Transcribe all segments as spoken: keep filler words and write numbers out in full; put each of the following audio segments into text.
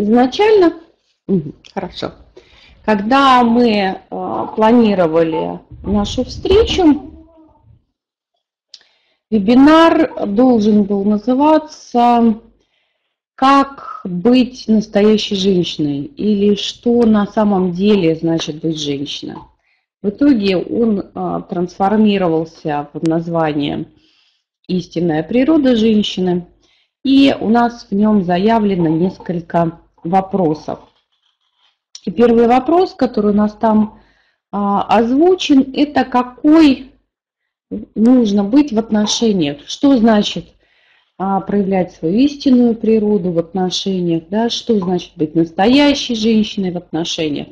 Изначально, хорошо, когда мы планировали нашу встречу, вебинар должен был называться «Как быть настоящей женщиной» или «Что на самом деле значит быть женщиной». В итоге он трансформировался под названием «Истинная природа женщины». И у нас в нем заявлено несколько вопросов. И первый вопрос, который у нас там озвучен, это какой нужно быть в отношениях. Что значит проявлять свою истинную природу в отношениях, да? Что значит быть настоящей женщиной в отношениях.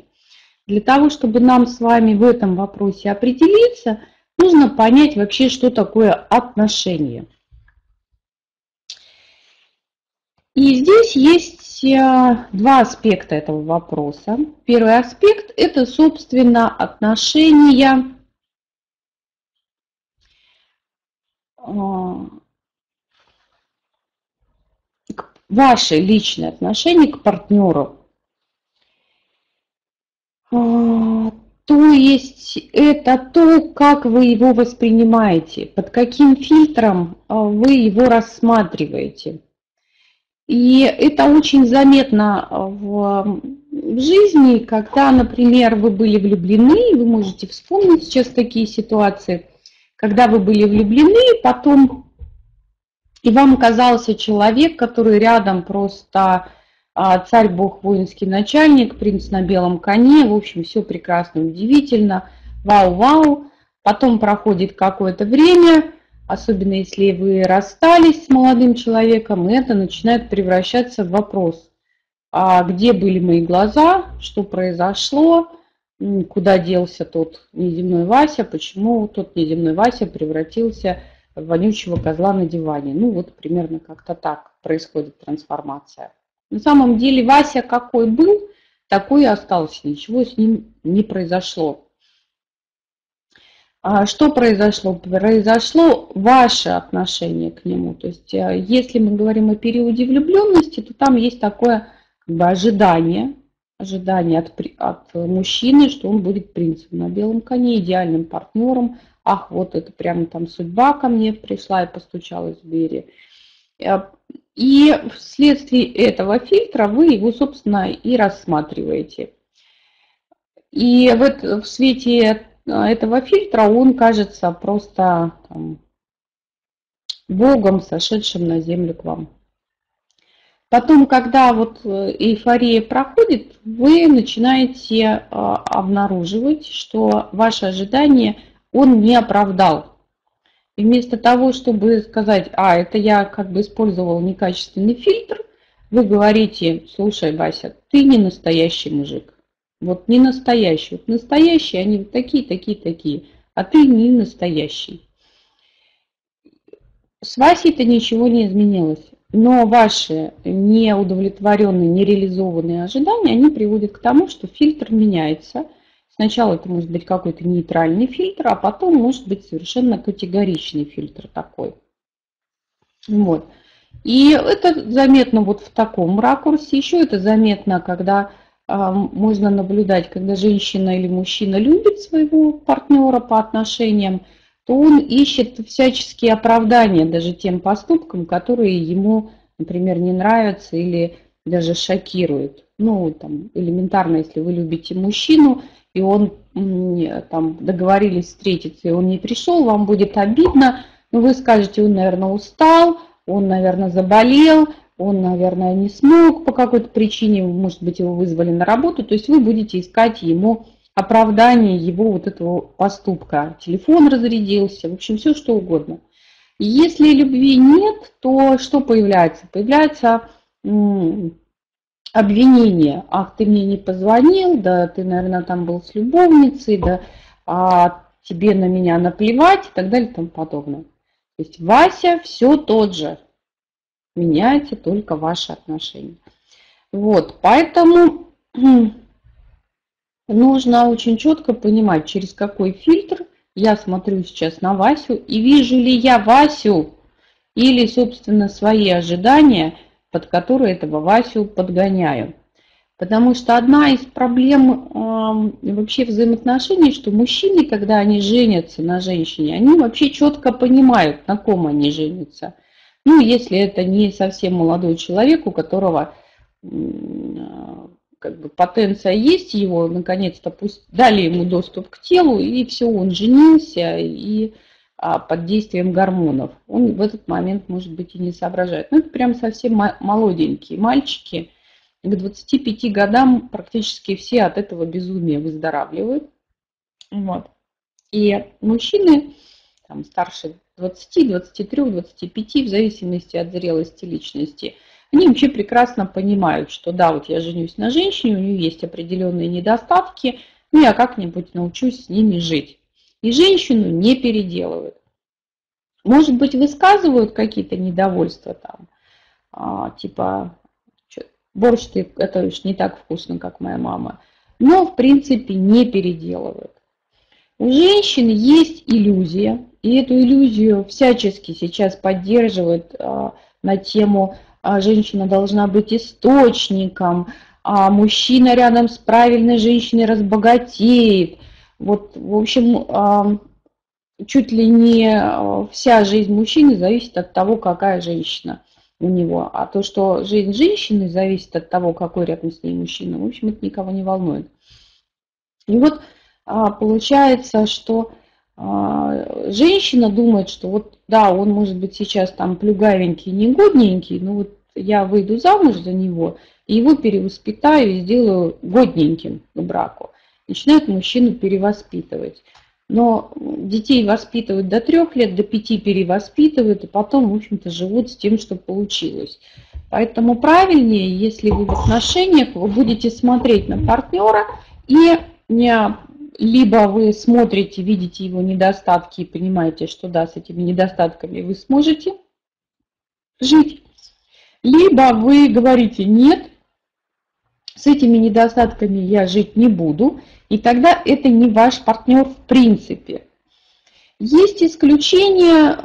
Для того, чтобы нам с вами в этом вопросе определиться, нужно понять вообще, что такое отношения. И здесь есть два аспекта этого вопроса. Первый аспект – это, собственно, отношения к вашей личной отношению к партнеру. То есть это то, как вы его воспринимаете, под каким фильтром вы его рассматриваете. И это очень заметно в жизни, когда, например, вы были влюблены, вы можете вспомнить сейчас такие ситуации, когда вы были влюблены, потом и вам оказался человек, который рядом просто царь, бог, воинский начальник, принц на белом коне, в общем, все прекрасно, удивительно, вау-вау. Потом проходит какое-то время, особенно если вы расстались с молодым человеком, и это начинает превращаться в вопрос, а где были мои глаза, что произошло, куда делся тот неземной Вася, почему тот неземной Вася превратился в вонючего козла на диване. Ну вот примерно как-то так происходит трансформация. На самом деле Вася какой был, такой и остался, ничего с ним не произошло. Что произошло? Произошло ваше отношение к нему. То есть, если мы говорим о периоде влюбленности, то там есть такое как бы ожидание, ожидание от, от мужчины, что он будет принцем на белом коне, идеальным партнером. Ах, вот это прямо там судьба ко мне пришла и постучалась в двери. И вследствие этого фильтра вы его, собственно, и рассматриваете. И вот в свете этого фильтра он кажется просто там богом, сошедшим на землю к вам. Потом, когда вот эйфория проходит, вы начинаете обнаруживать, что ваше ожидание он не оправдал. И вместо того, чтобы сказать, а, это я как бы использовал некачественный фильтр, вы говорите, слушай, Вася, ты не настоящий мужик. Вот не настоящий. Вот настоящие, они вот такие, такие, такие. А ты не настоящий. С Васей-то ничего не изменилось. Но ваши неудовлетворенные, нереализованные ожидания, они приводят к тому, что фильтр меняется. Сначала это может быть какой-то нейтральный фильтр, а потом может быть совершенно категоричный фильтр такой. Вот. И это заметно вот в таком ракурсе. Еще это заметно, когда э, можно наблюдать, когда женщина или мужчина любит своего партнера по отношениям, то он ищет всяческие оправдания даже тем поступкам, которые ему, например, не нравятся или даже шокируют. Ну, там, элементарно, если вы любите мужчину, и он, там, договорились встретиться, и он не пришел, вам будет обидно, но вы скажете, он, наверное, устал, он, наверное, заболел, он, наверное, не смог по какой-то причине, может быть, его вызвали на работу, то есть вы будете искать ему оправдание его вот этого поступка. Телефон разрядился, в общем, все что угодно. Если любви нет, то что появляется? Появляется обвинение. Ах, ты мне не позвонил, да ты, наверное, там был с любовницей, да а тебе на меня наплевать и так далее и тому подобное. То есть Вася все тот же. Меняйте только ваши отношения. Вот, поэтому нужно очень четко понимать, через какой фильтр я смотрю сейчас на Васю и вижу ли я Васю или, собственно, свои ожидания под которую этого Васю подгоняю. Потому что одна из проблем э, вообще взаимоотношений, что мужчины, когда они женятся на женщине, они вообще четко понимают, на ком они женятся. Ну, если это не совсем молодой человек, у которого э, как бы потенция есть, его наконец-то пусть дали ему доступ к телу, и все, он женился, и а, под действием гормонов. Он в этот момент, может быть, и не соображает. Ну, это прям совсем молоденькие мальчики. К двадцати пяти годам практически все от этого безумия выздоравливают. Вот. И мужчины там, старше двадцати, двадцати трёх, двадцати пяти, в зависимости от зрелости личности, они вообще прекрасно понимают, что да, вот я женюсь на женщине, у нее есть определенные недостатки, ну я как-нибудь научусь с ними жить. И женщину не переделывают. Может быть, высказывают какие-то недовольства, там, типа борщ ты готовишь не так вкусно, как моя мама, но в принципе не переделывают. У женщин есть иллюзия, и эту иллюзию всячески сейчас поддерживают на тему «женщина должна быть источником», а мужчина рядом с правильной женщиной разбогатеет. Вот, в общем, чуть ли не вся жизнь мужчины зависит от того, какая женщина у него. А то, что жизнь женщины зависит от того, какой рядом с ней мужчина, в общем, это никого не волнует. И вот получается, что женщина думает, что вот да, он может быть сейчас там плюгавенький, негодненький, но вот я выйду замуж за него, и его перевоспитаю и сделаю годненьким к браку. Начинает мужчину перевоспитывать. Но детей воспитывают до трех лет, до пяти перевоспитывают, и потом, в общем-то, живут с тем, что получилось. Поэтому правильнее, если вы в отношениях, вы будете смотреть на партнера, и либо вы смотрите, видите его недостатки и понимаете, что да, с этими недостатками вы сможете жить, либо вы говорите «нет», с этими недостатками я жить не буду, и тогда это не ваш партнер в принципе. Есть исключения,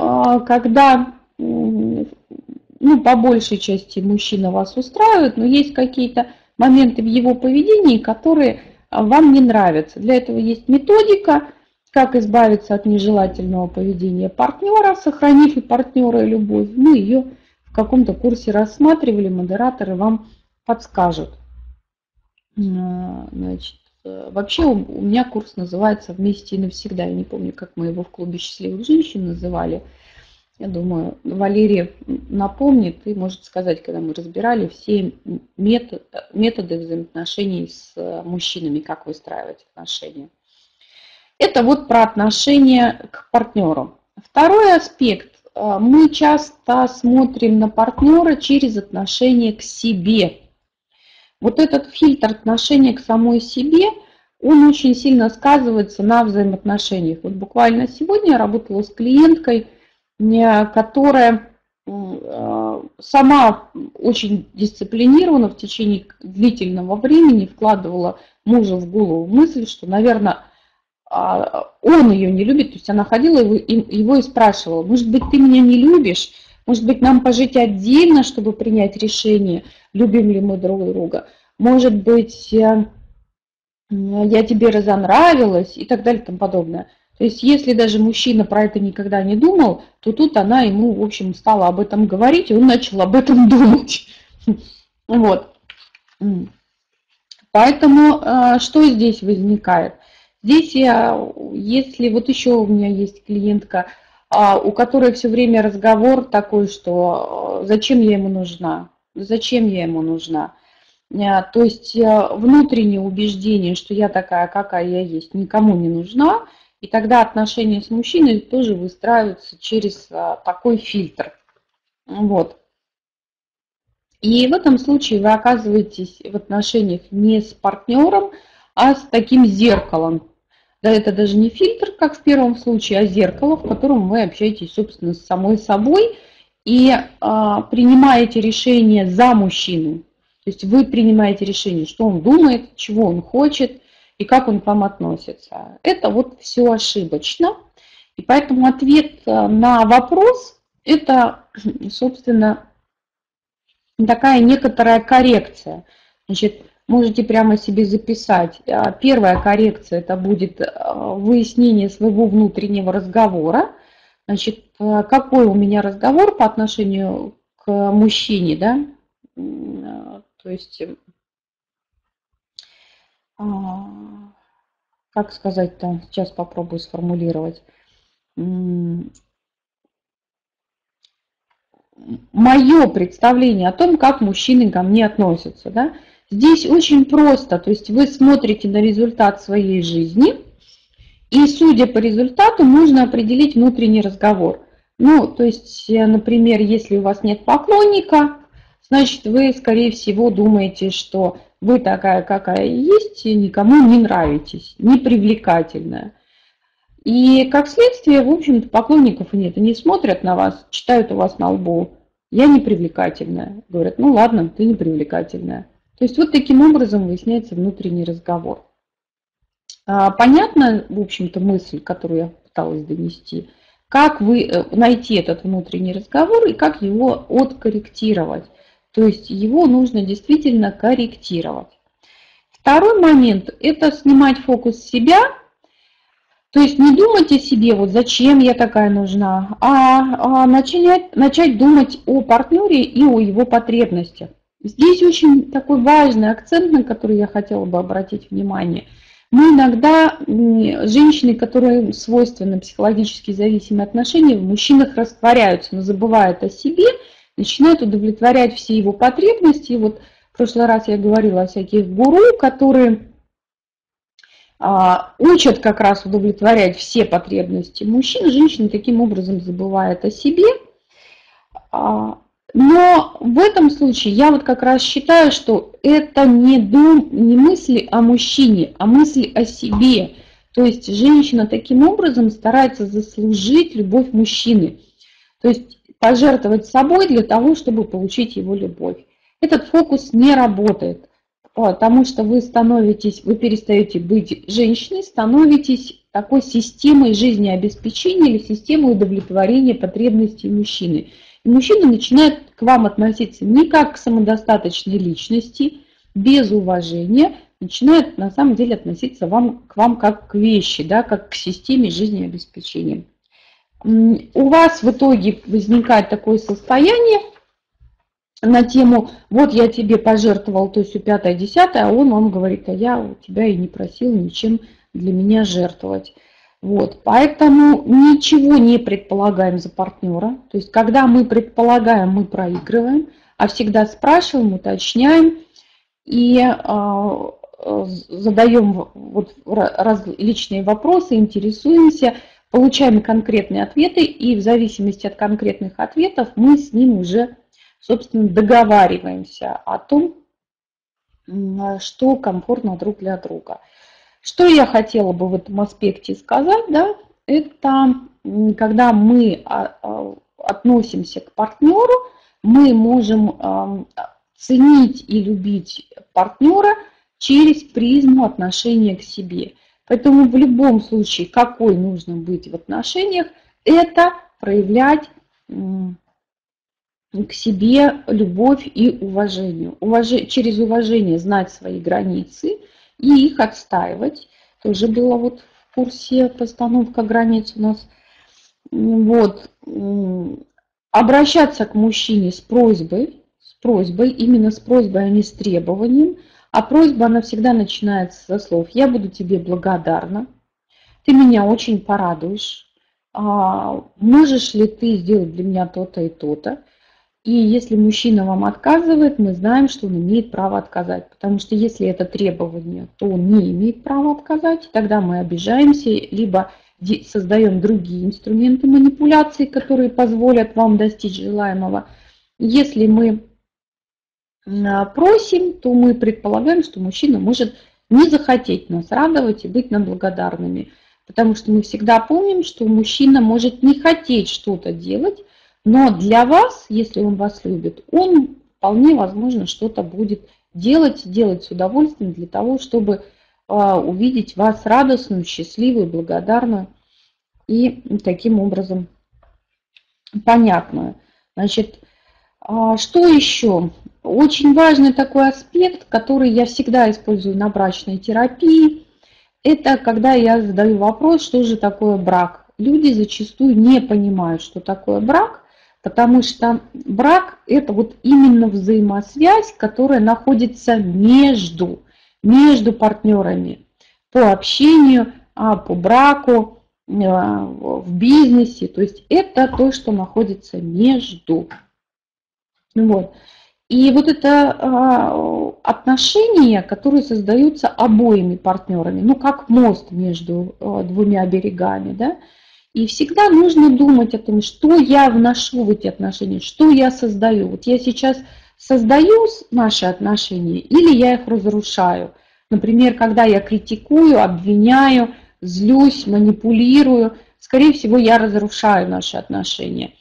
когда, ну, по большей части мужчина вас устраивает, но есть какие-то моменты в его поведении, которые вам не нравятся. Для этого есть методика, как избавиться от нежелательного поведения партнера, сохранив и партнера, и любовь. Мы ее в каком-то курсе рассматривали, модераторы вам подскажут. Значит, вообще у меня курс называется «Вместе и навсегда». Я не помню, как мы его в клубе счастливых женщин называли. Я думаю, Валерия напомнит и может сказать, когда мы разбирали все методы, методы взаимоотношений с мужчинами, как выстраивать отношения. Это вот про отношения к партнеру. Второй аспект. Мы часто смотрим на партнера через отношение к себе. Вот этот фильтр отношения к самой себе, он очень сильно сказывается на взаимоотношениях. Вот буквально сегодня я работала с клиенткой, которая сама очень дисциплинированно в течение длительного времени вкладывала мужу в голову мысль, что, наверное, он ее не любит. То есть она ходила его и спрашивала: может быть, ты меня не любишь? Может быть, нам пожить отдельно, чтобы принять решение, любим ли мы друг друга. Может быть, я тебе разонравилась и так далее и тому подобное. То есть, если даже мужчина про это никогда не думал, то тут она ему, в общем, стала об этом говорить, и он начал об этом думать. Вот. Поэтому что здесь возникает? Здесь, если вот еще у меня есть клиентка, у которой все время разговор такой, что зачем я ему нужна, зачем я ему нужна. То есть внутреннее убеждение, что я такая, какая я есть, никому не нужна, и тогда отношения с мужчиной тоже выстраиваются через такой фильтр. Вот. И в этом случае вы оказываетесь в отношениях не с партнером, а с таким зеркалом. Да, это даже не фильтр, как в первом случае, а зеркало, в котором вы общаетесь, собственно, с самой собой и э, принимаете решение за мужчину. То есть вы принимаете решение, что он думает, чего он хочет и как он к вам относится. Это вот все ошибочно. И поэтому ответ на вопрос – это, собственно, такая некоторая коррекция. Значит, можете прямо себе записать. Первая коррекция – это будет выяснение своего внутреннего разговора. Значит, какой у меня разговор по отношению к мужчине, да? То есть, как сказать-то, сейчас попробую сформулировать. Мое представление о том, как мужчины ко мне относятся, да? Здесь очень просто, то есть вы смотрите на результат своей жизни, и судя по результату можно определить внутренний разговор. Ну, то есть, например, если у вас нет поклонника, значит, вы, скорее всего, думаете, что вы такая, какая есть, и никому не нравитесь, непривлекательная. И как следствие, в общем-то, поклонников нет. Они смотрят на вас, читают у вас на лбу: я непривлекательная. Говорят: ну ладно, ты непривлекательная. То есть вот таким образом выясняется внутренний разговор. Понятна, в общем-то, мысль, которую я пыталась донести? Как вы найти этот внутренний разговор и как его откорректировать? То есть его нужно действительно корректировать. Второй момент – это снимать фокус с себя. То есть не думать о себе, вот зачем я такая нужна, а, а начать, начать думать о партнере и о его потребностях. Здесь очень такой важный акцент, на который я хотела бы обратить внимание. Мы иногда, женщины, которые свойственны психологически зависимые отношения, в мужчинах растворяются, но забывают о себе, начинают удовлетворять все его потребности. И вот в прошлый раз я говорила о всяких гуру, которые учат как раз удовлетворять все потребности мужчин. Женщина таким образом забывает о себе. Но в этом случае я вот как раз считаю, что это не, дум, не мысли о мужчине, а мысли о себе. То есть женщина таким образом старается заслужить любовь мужчины. То есть пожертвовать собой для того, чтобы получить его любовь. Этот фокус не работает. Потому что вы становитесь, вы перестаете быть женщиной, становитесь такой системой жизнеобеспечения или системой удовлетворения потребностей мужчины. И мужчина начинает к вам относиться не как к самодостаточной личности, без уважения, начинает на самом деле относиться вам, к вам как к вещи, да, как к системе жизнеобеспечения. У вас в итоге возникает такое состояние, на тему: вот я тебе пожертвовал то есть пятое, десятое, а он, он говорит: а я у тебя и не просил ничем для меня жертвовать. Вот. Поэтому ничего не предполагаем за партнера. То есть когда мы предполагаем, мы проигрываем, а всегда спрашиваем, уточняем и э, задаем вот различные вопросы, интересуемся, получаем конкретные ответы, и в зависимости от конкретных ответов мы с ним уже, собственно, договариваемся о том, что комфортно друг для друга. Что я хотела бы в этом аспекте сказать, да, это когда мы относимся к партнеру, мы можем ценить и любить партнера через призму отношения к себе. Поэтому в любом случае, какой нужно быть в отношениях, это проявлять к себе любовь и уважение. Уваж... Через уважение знать свои границы и их отстаивать. Тоже было вот в курсе постановка границ у нас. Вот. Обращаться к мужчине с просьбой, с просьбой, именно с просьбой, а не с требованием. А просьба, она всегда начинается со слов: я буду тебе благодарна, ты меня очень порадуешь, можешь ли ты сделать для меня то-то и то-то. И если мужчина вам отказывает, мы знаем, что он имеет право отказать. Потому что если это требование, то он не имеет права отказать. Тогда мы обижаемся, либо создаем другие инструменты манипуляции, которые позволят вам достичь желаемого. Если мы просим, то мы предполагаем, что мужчина может не захотеть нас радовать и быть нам благодарными. Потому что мы всегда помним, что мужчина может не хотеть что-то делать, но для вас, если он вас любит, он вполне возможно что-то будет делать, делать с удовольствием для того, чтобы увидеть вас радостную, счастливую, благодарную и таким образом понятную. Значит, Что еще? Очень важный такой аспект, который я всегда использую на брачной терапии, это когда я задаю вопрос, что же такое брак. Люди зачастую не понимают, что такое брак, потому что брак – это вот именно взаимосвязь, которая находится между, между партнерами по общению, по браку, в бизнесе. То есть это то, что находится между. Вот. И вот это отношения, которые создаются обоими партнерами, ну как мост между двумя берегами, да? И всегда нужно думать о том, что я вношу в эти отношения, что я создаю. Вот я сейчас создаю наши отношения или я их разрушаю. Например, когда я критикую, обвиняю, злюсь, манипулирую, скорее всего, я разрушаю наши отношения.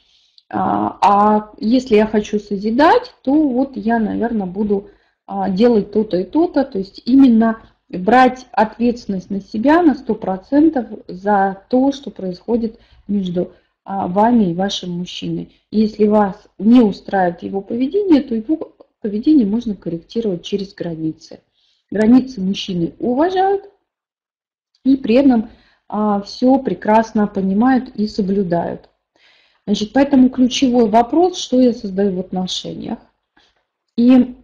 А если я хочу созидать, то вот я, наверное, буду делать то-то и то-то. То есть именно брать ответственность на себя на сто процентов за то, что происходит между вами и вашим мужчиной. Если вас не устраивает его поведение, то его поведение можно корректировать через границы. Границы мужчины уважают и при этом все прекрасно понимают и соблюдают. Значит, поэтому ключевой вопрос, что я создаю в отношениях. И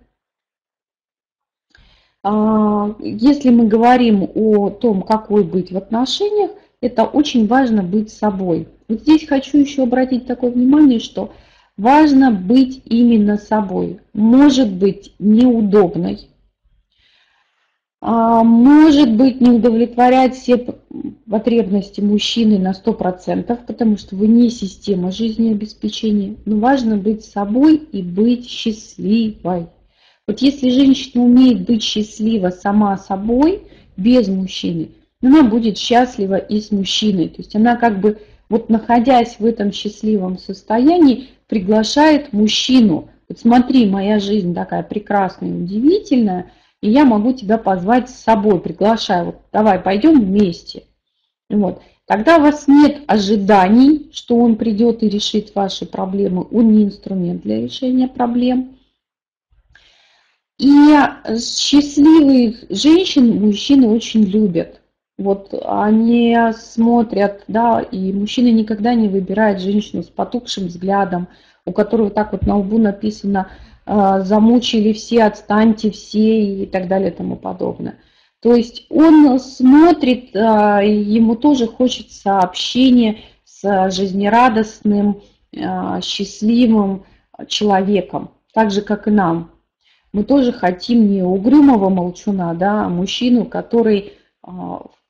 а, если мы говорим о том, какой быть в отношениях, это очень важно быть собой. Вот здесь хочу еще обратить такое внимание, что важно быть именно собой. Может быть неудобной, а, может быть не удовлетворять все потребности мужчины на сто процентов, потому что вы не система жизнеобеспечения, но важно быть собой и быть счастливой. Вот если женщина умеет быть счастлива сама собой, без мужчины, она будет счастлива и с мужчиной. То есть она как бы, вот находясь в этом счастливом состоянии, приглашает мужчину. Вот смотри, моя жизнь такая прекрасная, удивительная, и я могу тебя позвать с собой, приглашаю, вот давай пойдем вместе. Вот. Тогда у вас нет ожиданий, что он придет и решит ваши проблемы. Он не инструмент для решения проблем. И счастливых женщин мужчины очень любят. Вот они смотрят, да, и мужчина никогда не выбирает женщину с потухшим взглядом, у которого так вот на лбу написано «замучили все, отстаньте все» и так далее и тому подобное. То есть он смотрит, ему тоже хочется общения с жизнерадостным, счастливым человеком, так же, как и нам. Мы тоже хотим не угрюмого молчуна, да, а мужчину, который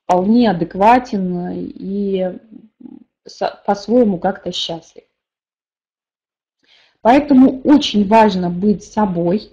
вполне адекватен и по-своему как-то счастлив. Поэтому очень важно быть собой,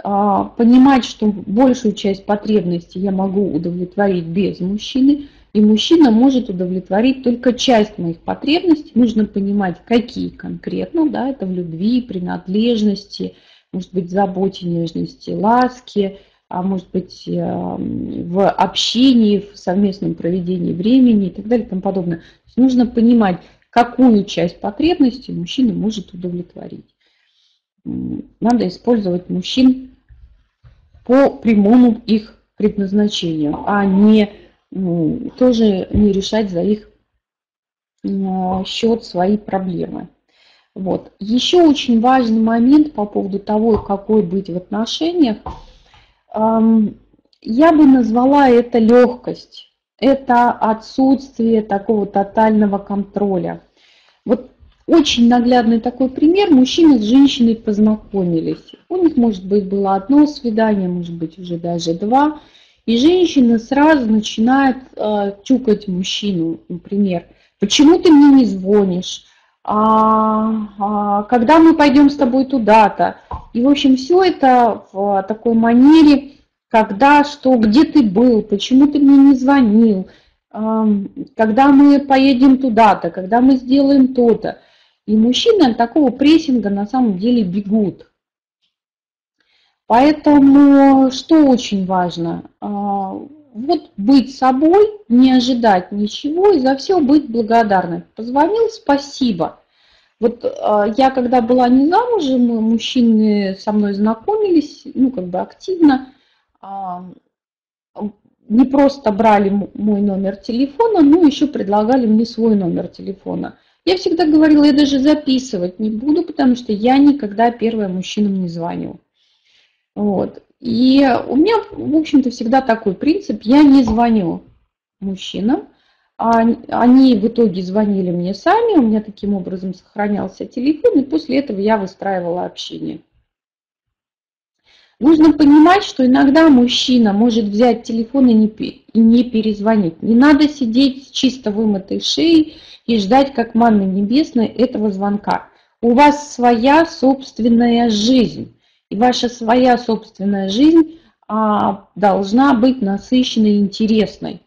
понимать, что большую часть потребностей я могу удовлетворить без мужчины, и мужчина может удовлетворить только часть моих потребностей. Нужно понимать, какие конкретно, да, это в любви, принадлежности, может быть, заботе, нежности, ласке, а может быть, в общении, в совместном проведении времени и так далее и тому подобное. То есть нужно понимать, какую часть потребностей мужчина может удовлетворить. Надо использовать мужчин по прямому их предназначению, а не ну, тоже не решать за их счет свои проблемы. Вот. Еще очень важный момент по поводу того, какой быть в отношениях. Я бы назвала это легкость, это отсутствие такого тотального контроля. Вот очень наглядный такой пример. Мужчина с женщиной познакомились. У них, может быть, было одно свидание, может быть, уже даже два. И женщина сразу начинает э, тюкать мужчину, например. Почему ты мне не звонишь? А, а, когда мы пойдем с тобой туда-то? И, в общем, все это в такой манере, когда, что, где ты был, почему ты мне не звонил, а, когда мы поедем туда-то, когда мы сделаем то-то. И мужчины от такого прессинга на самом деле бегут. Поэтому что очень важно? Вот быть собой, не ожидать ничего и за все быть благодарным. Позвонил, спасибо. Вот я, когда была не замужем, мужчины со мной знакомились, ну, как бы активно, не просто брали мой номер телефона, но еще предлагали мне свой номер телефона. Я всегда говорила, я даже записывать не буду, потому что я никогда первая мужчинам не звоню. Вот. И у меня, в общем-то, всегда такой принцип, я не звоню мужчинам, они в итоге звонили мне сами, у меня таким образом сохранялся телефон, и после этого я выстраивала общение. Нужно понимать, что иногда мужчина может взять телефон и не, и не перезвонить. Не надо сидеть с чисто вымытой шеей и ждать, как манна небесная, этого звонка. У вас своя собственная жизнь, и ваша своя собственная жизнь а, должна быть насыщенной и интересной.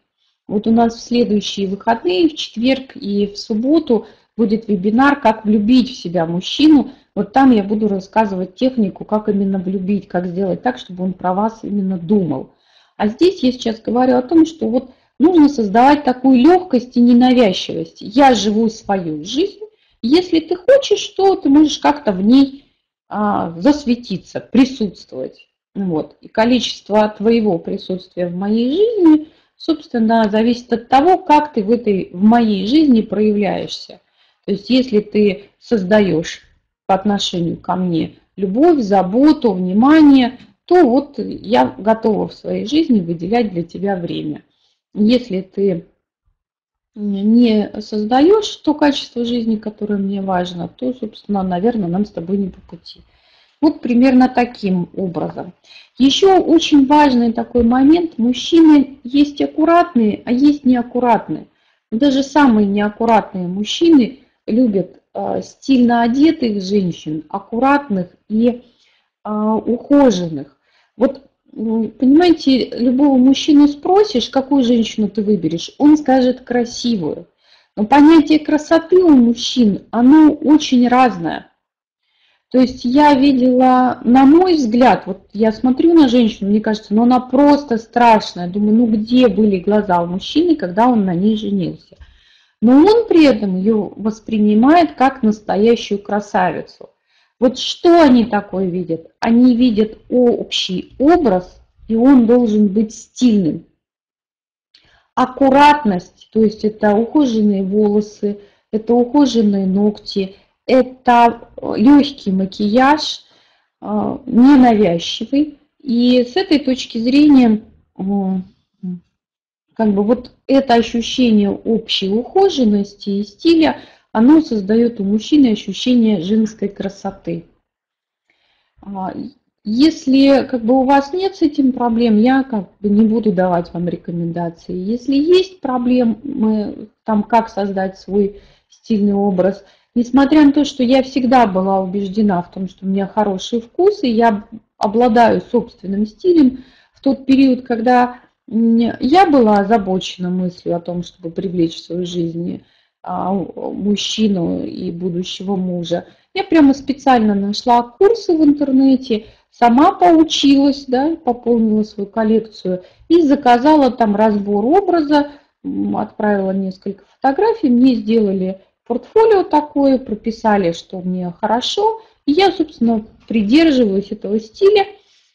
Вот у нас в следующие выходные, в четверг и в субботу, будет вебинар «Как влюбить в себя мужчину». Вот там я буду рассказывать технику, как именно влюбить, как сделать так, чтобы он про вас именно думал. А здесь я сейчас говорю о том, что вот нужно создавать такую легкость и ненавязчивость. Я живу свою жизнь. Если ты хочешь, то ты можешь как-то в ней а, засветиться, присутствовать. Вот. И количество твоего присутствия в моей жизни – собственно, зависит от того, как ты в этой, в моей жизни проявляешься. То есть, если ты создаешь по отношению ко мне любовь, заботу, внимание, то вот я готова в своей жизни выделять для тебя время. Если ты не создаешь то качество жизни, которое мне важно, то, собственно, наверное, нам с тобой не по пути. Вот примерно таким образом. Еще очень важный такой момент. Мужчины есть аккуратные, а есть неаккуратные. Даже самые неаккуратные мужчины любят э, стильно одетых женщин, аккуратных и э, ухоженных. Вот, понимаете, любого мужчину спросишь, какую женщину ты выберешь, он скажет красивую. Но понятие красоты у мужчин, оно очень разное. То есть я видела, на мой взгляд, вот я смотрю на женщину, мне кажется, но она просто страшная. Думаю, ну где были глаза у мужчины, когда он на ней женился? Но он при этом ее воспринимает как настоящую красавицу. Вот что они такое видят? Они видят общий образ, и он должен быть стильным. Аккуратность, то есть это ухоженные волосы, это ухоженные ногти, это легкий макияж, ненавязчивый. И с этой точки зрения, как бы вот это ощущение общей ухоженности и стиля, оно создает у мужчины ощущение женской красоты. Если как бы у вас нет с этим проблем, я как бы не буду давать вам рекомендации. Если есть проблемы, там как создать свой стильный образ, несмотря на то, что я всегда была убеждена в том, что у меня хороший вкус, и я обладаю собственным стилем, в тот период, когда я была озабочена мыслью о том, чтобы привлечь в свою жизнь мужчину и будущего мужа, я прямо специально нашла курсы в интернете, сама поучилась, да, пополнила свою коллекцию и заказала там разбор образа, отправила несколько фотографий, мне сделали портфолио такое, прописали, что мне хорошо. И я, собственно, придерживаюсь этого стиля.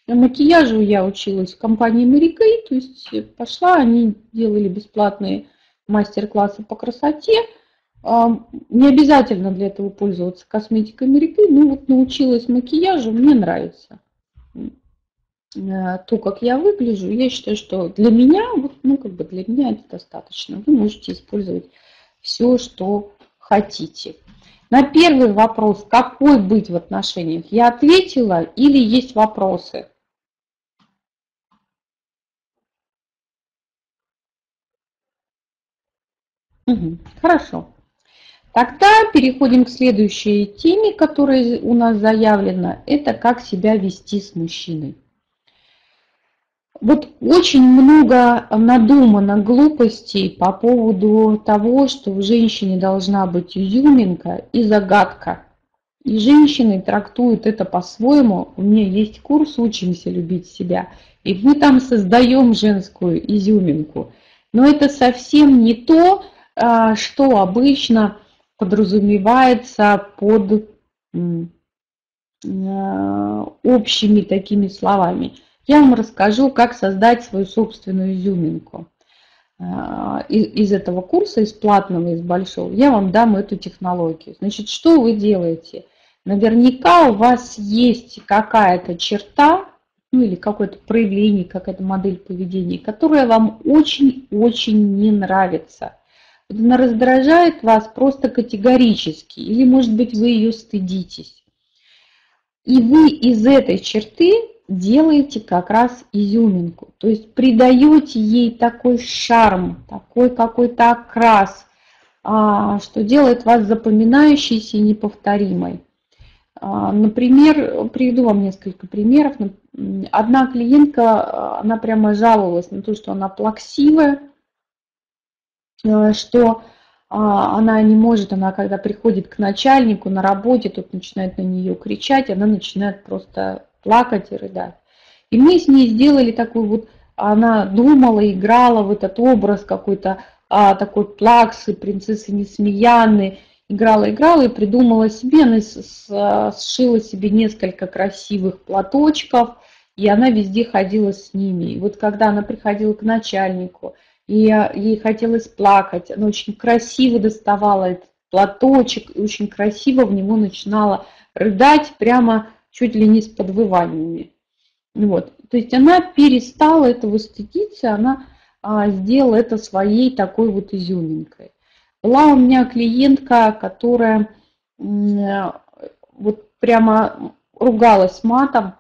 Макияжу я училась в компании Mary Kay, то есть пошла, они делали бесплатные мастер-классы по красоте. Не обязательно для этого пользоваться косметикой Mary Kay, но вот научилась макияжу, мне нравится то, как я выгляжу. Я считаю, что для меня, ну, как бы для меня это достаточно. Вы можете использовать все, что хотите. На первый вопрос, какой быть в отношениях, я ответила или есть вопросы? Угу, хорошо. Тогда переходим к следующей теме, которая у нас заявлена. Это как себя вести с мужчиной. Вот очень много надумано глупостей по поводу того, что в женщине должна быть изюминка и загадка. И женщины трактуют это по-своему. У меня есть курс «Учимся любить себя», и мы там создаем женскую изюминку. Но это совсем не то, что обычно подразумевается под общими такими словами. Я вам расскажу, как создать свою собственную изюминку. Из этого курса, из платного, из большого, я вам дам эту технологию. Значит, что вы делаете? Наверняка у вас есть какая-то черта, ну или какое-то проявление, какая-то модель поведения, которая вам очень-очень не нравится. Она раздражает вас просто категорически, или, может быть, вы ее стыдитесь. И вы из этой черты делаете как раз изюминку, то есть придаете ей такой шарм, такой какой-то окрас, что делает вас запоминающейся и неповторимой. Например, приведу вам несколько примеров. Одна клиентка, она прямо жаловалась на то, что она плаксивая, что она не может, она когда приходит к начальнику на работе, тот начинает на нее кричать, она начинает просто плакать и рыдать. И мы с ней сделали такую вот, она думала, играла в этот образ какой-то а, такой плаксы, принцессы Несмеяны, играла, играла и придумала себе, она сшила себе несколько красивых платочков, и она везде ходила с ними. И вот когда она приходила к начальнику, и ей хотелось плакать, она очень красиво доставала этот платочек, и очень красиво в него начинала рыдать, прямо чуть ли не с подвываниями. Вот. То есть она перестала этого стыдиться, она а, сделала это своей такой вот изюминкой. Была у меня клиентка, которая вот прямо ругалась матом,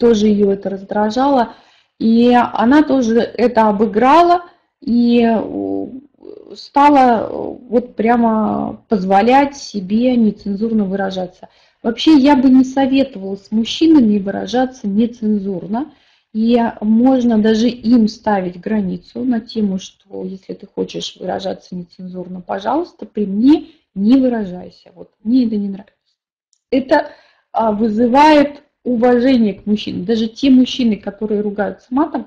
тоже ее это раздражало, и она тоже это обыграла и стала вот прямо позволять себе нецензурно выражаться. Вообще я бы не советовала с мужчинами выражаться нецензурно, и можно даже им ставить границу на тему, что если ты хочешь выражаться нецензурно, пожалуйста, при мне не выражайся. Вот, мне это не нравится. Это вызывает уважение к мужчинам. Даже те мужчины, которые ругаются матом,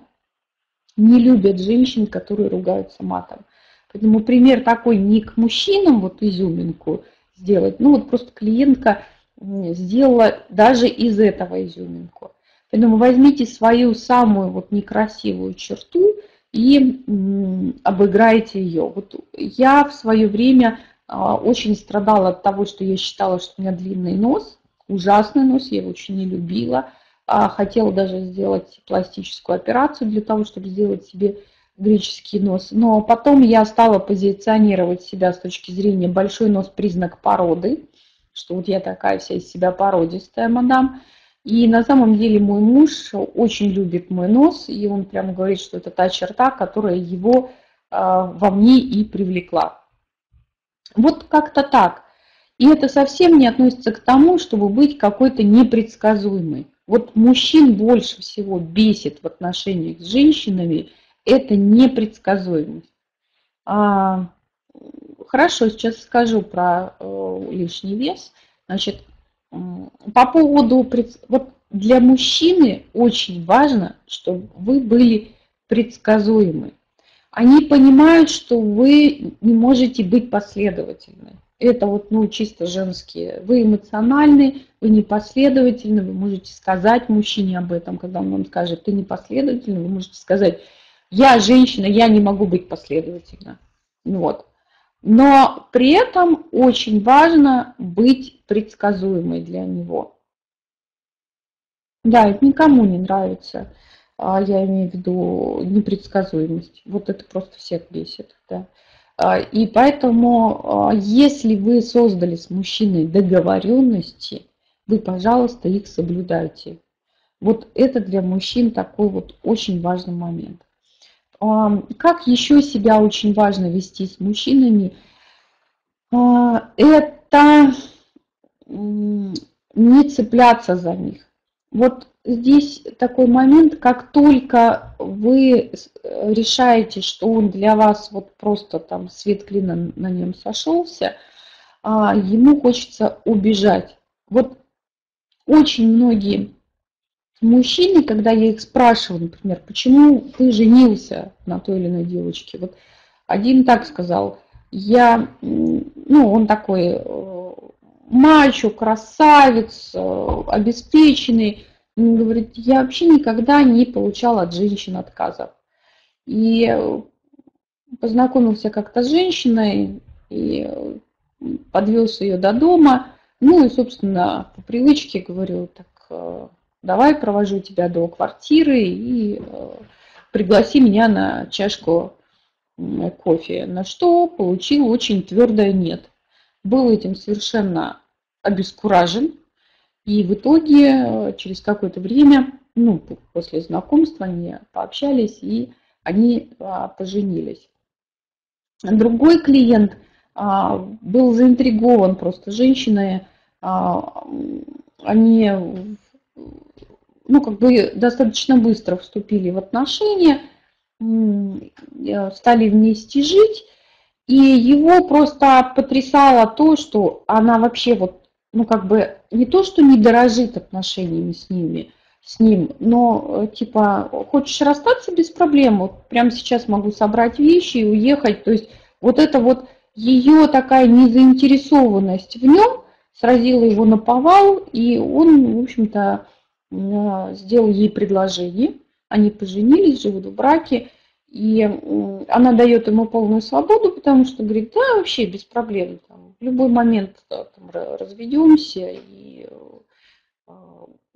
не любят женщин, которые ругаются матом. Поэтому пример такой не к мужчинам, вот изюминку сделать, ну вот просто клиентка сделала даже из этого изюминку. Поэтому возьмите свою самую вот некрасивую черту и обыграйте ее. Вот я в свое время очень страдала от того, что я считала, что у меня длинный нос, ужасный нос, я его очень не любила. Хотела даже сделать пластическую операцию для того, чтобы сделать себе греческий нос. Но потом я стала позиционировать себя с точки зрения большой нос признак породы, что вот я такая вся из себя породистая мадам. И на самом деле мой муж очень любит мой нос, и он прямо говорит, что это та черта, которая его э, во мне и привлекла. Вот как-то так. И это совсем не относится к тому, чтобы быть какой-то непредсказуемой. Вот мужчин больше всего бесит в отношениях с женщинами это непредсказуемость. А, хорошо, сейчас скажу про э, лишний вес. Значит, э, по поводу... Пред... Вот для мужчины очень важно, чтобы вы были предсказуемы. Они понимают, что вы не можете быть последовательны. Это вот, ну, чисто женские. Вы эмоциональны, вы непоследовательны, вы можете сказать мужчине об этом, когда он вам скажет, ты непоследовательна, вы можете сказать, я женщина, я не могу быть последовательна. Вот. Но при этом очень важно быть предсказуемой для него. Да, это никому не нравится, я имею в виду непредсказуемость. Вот это просто всех бесит, да. И поэтому, если вы создали с мужчиной договоренности, вы, пожалуйста, их соблюдайте. Вот это для мужчин такой вот очень важный момент. Как еще себя очень важно вести с мужчинами? Это не цепляться за них. Вот здесь такой момент, как только вы решаете, что он для вас вот просто там свет клином на нем сошелся, ему хочется убежать. Вот очень многие мужчины, когда я их спрашиваю, например, почему ты женился на той или иной девочке, вот один так сказал, я, ну, он такой мальчик, красавец, обеспеченный. Он говорит, я вообще никогда не получала от женщин отказов. И познакомился как-то с женщиной, и подвез ее до дома. Ну и, собственно, по привычке говорю, так, давай провожу тебя до квартиры и пригласи меня на чашку кофе. На что получил очень твердое «нет». Был этим совершенно обескуражен. И в итоге через какое-то время, ну, после знакомства они пообщались и они поженились. Другой клиент был заинтригован просто женщиной. Они, ну, как бы достаточно быстро вступили в отношения, стали вместе жить. И его просто потрясало то, что она вообще вот, ну, как бы не то, что не дорожит отношениями с ними, с ним, но типа, хочешь расстаться без проблем, вот прямо сейчас могу собрать вещи и уехать. То есть вот это вот ее такая незаинтересованность в нем сразила его наповал, и он, в общем-то, сделал ей предложение. Они поженились, живут в браке. И она дает ему полную свободу, потому что говорит, да, вообще без проблем, там, в любой момент там, разведемся, и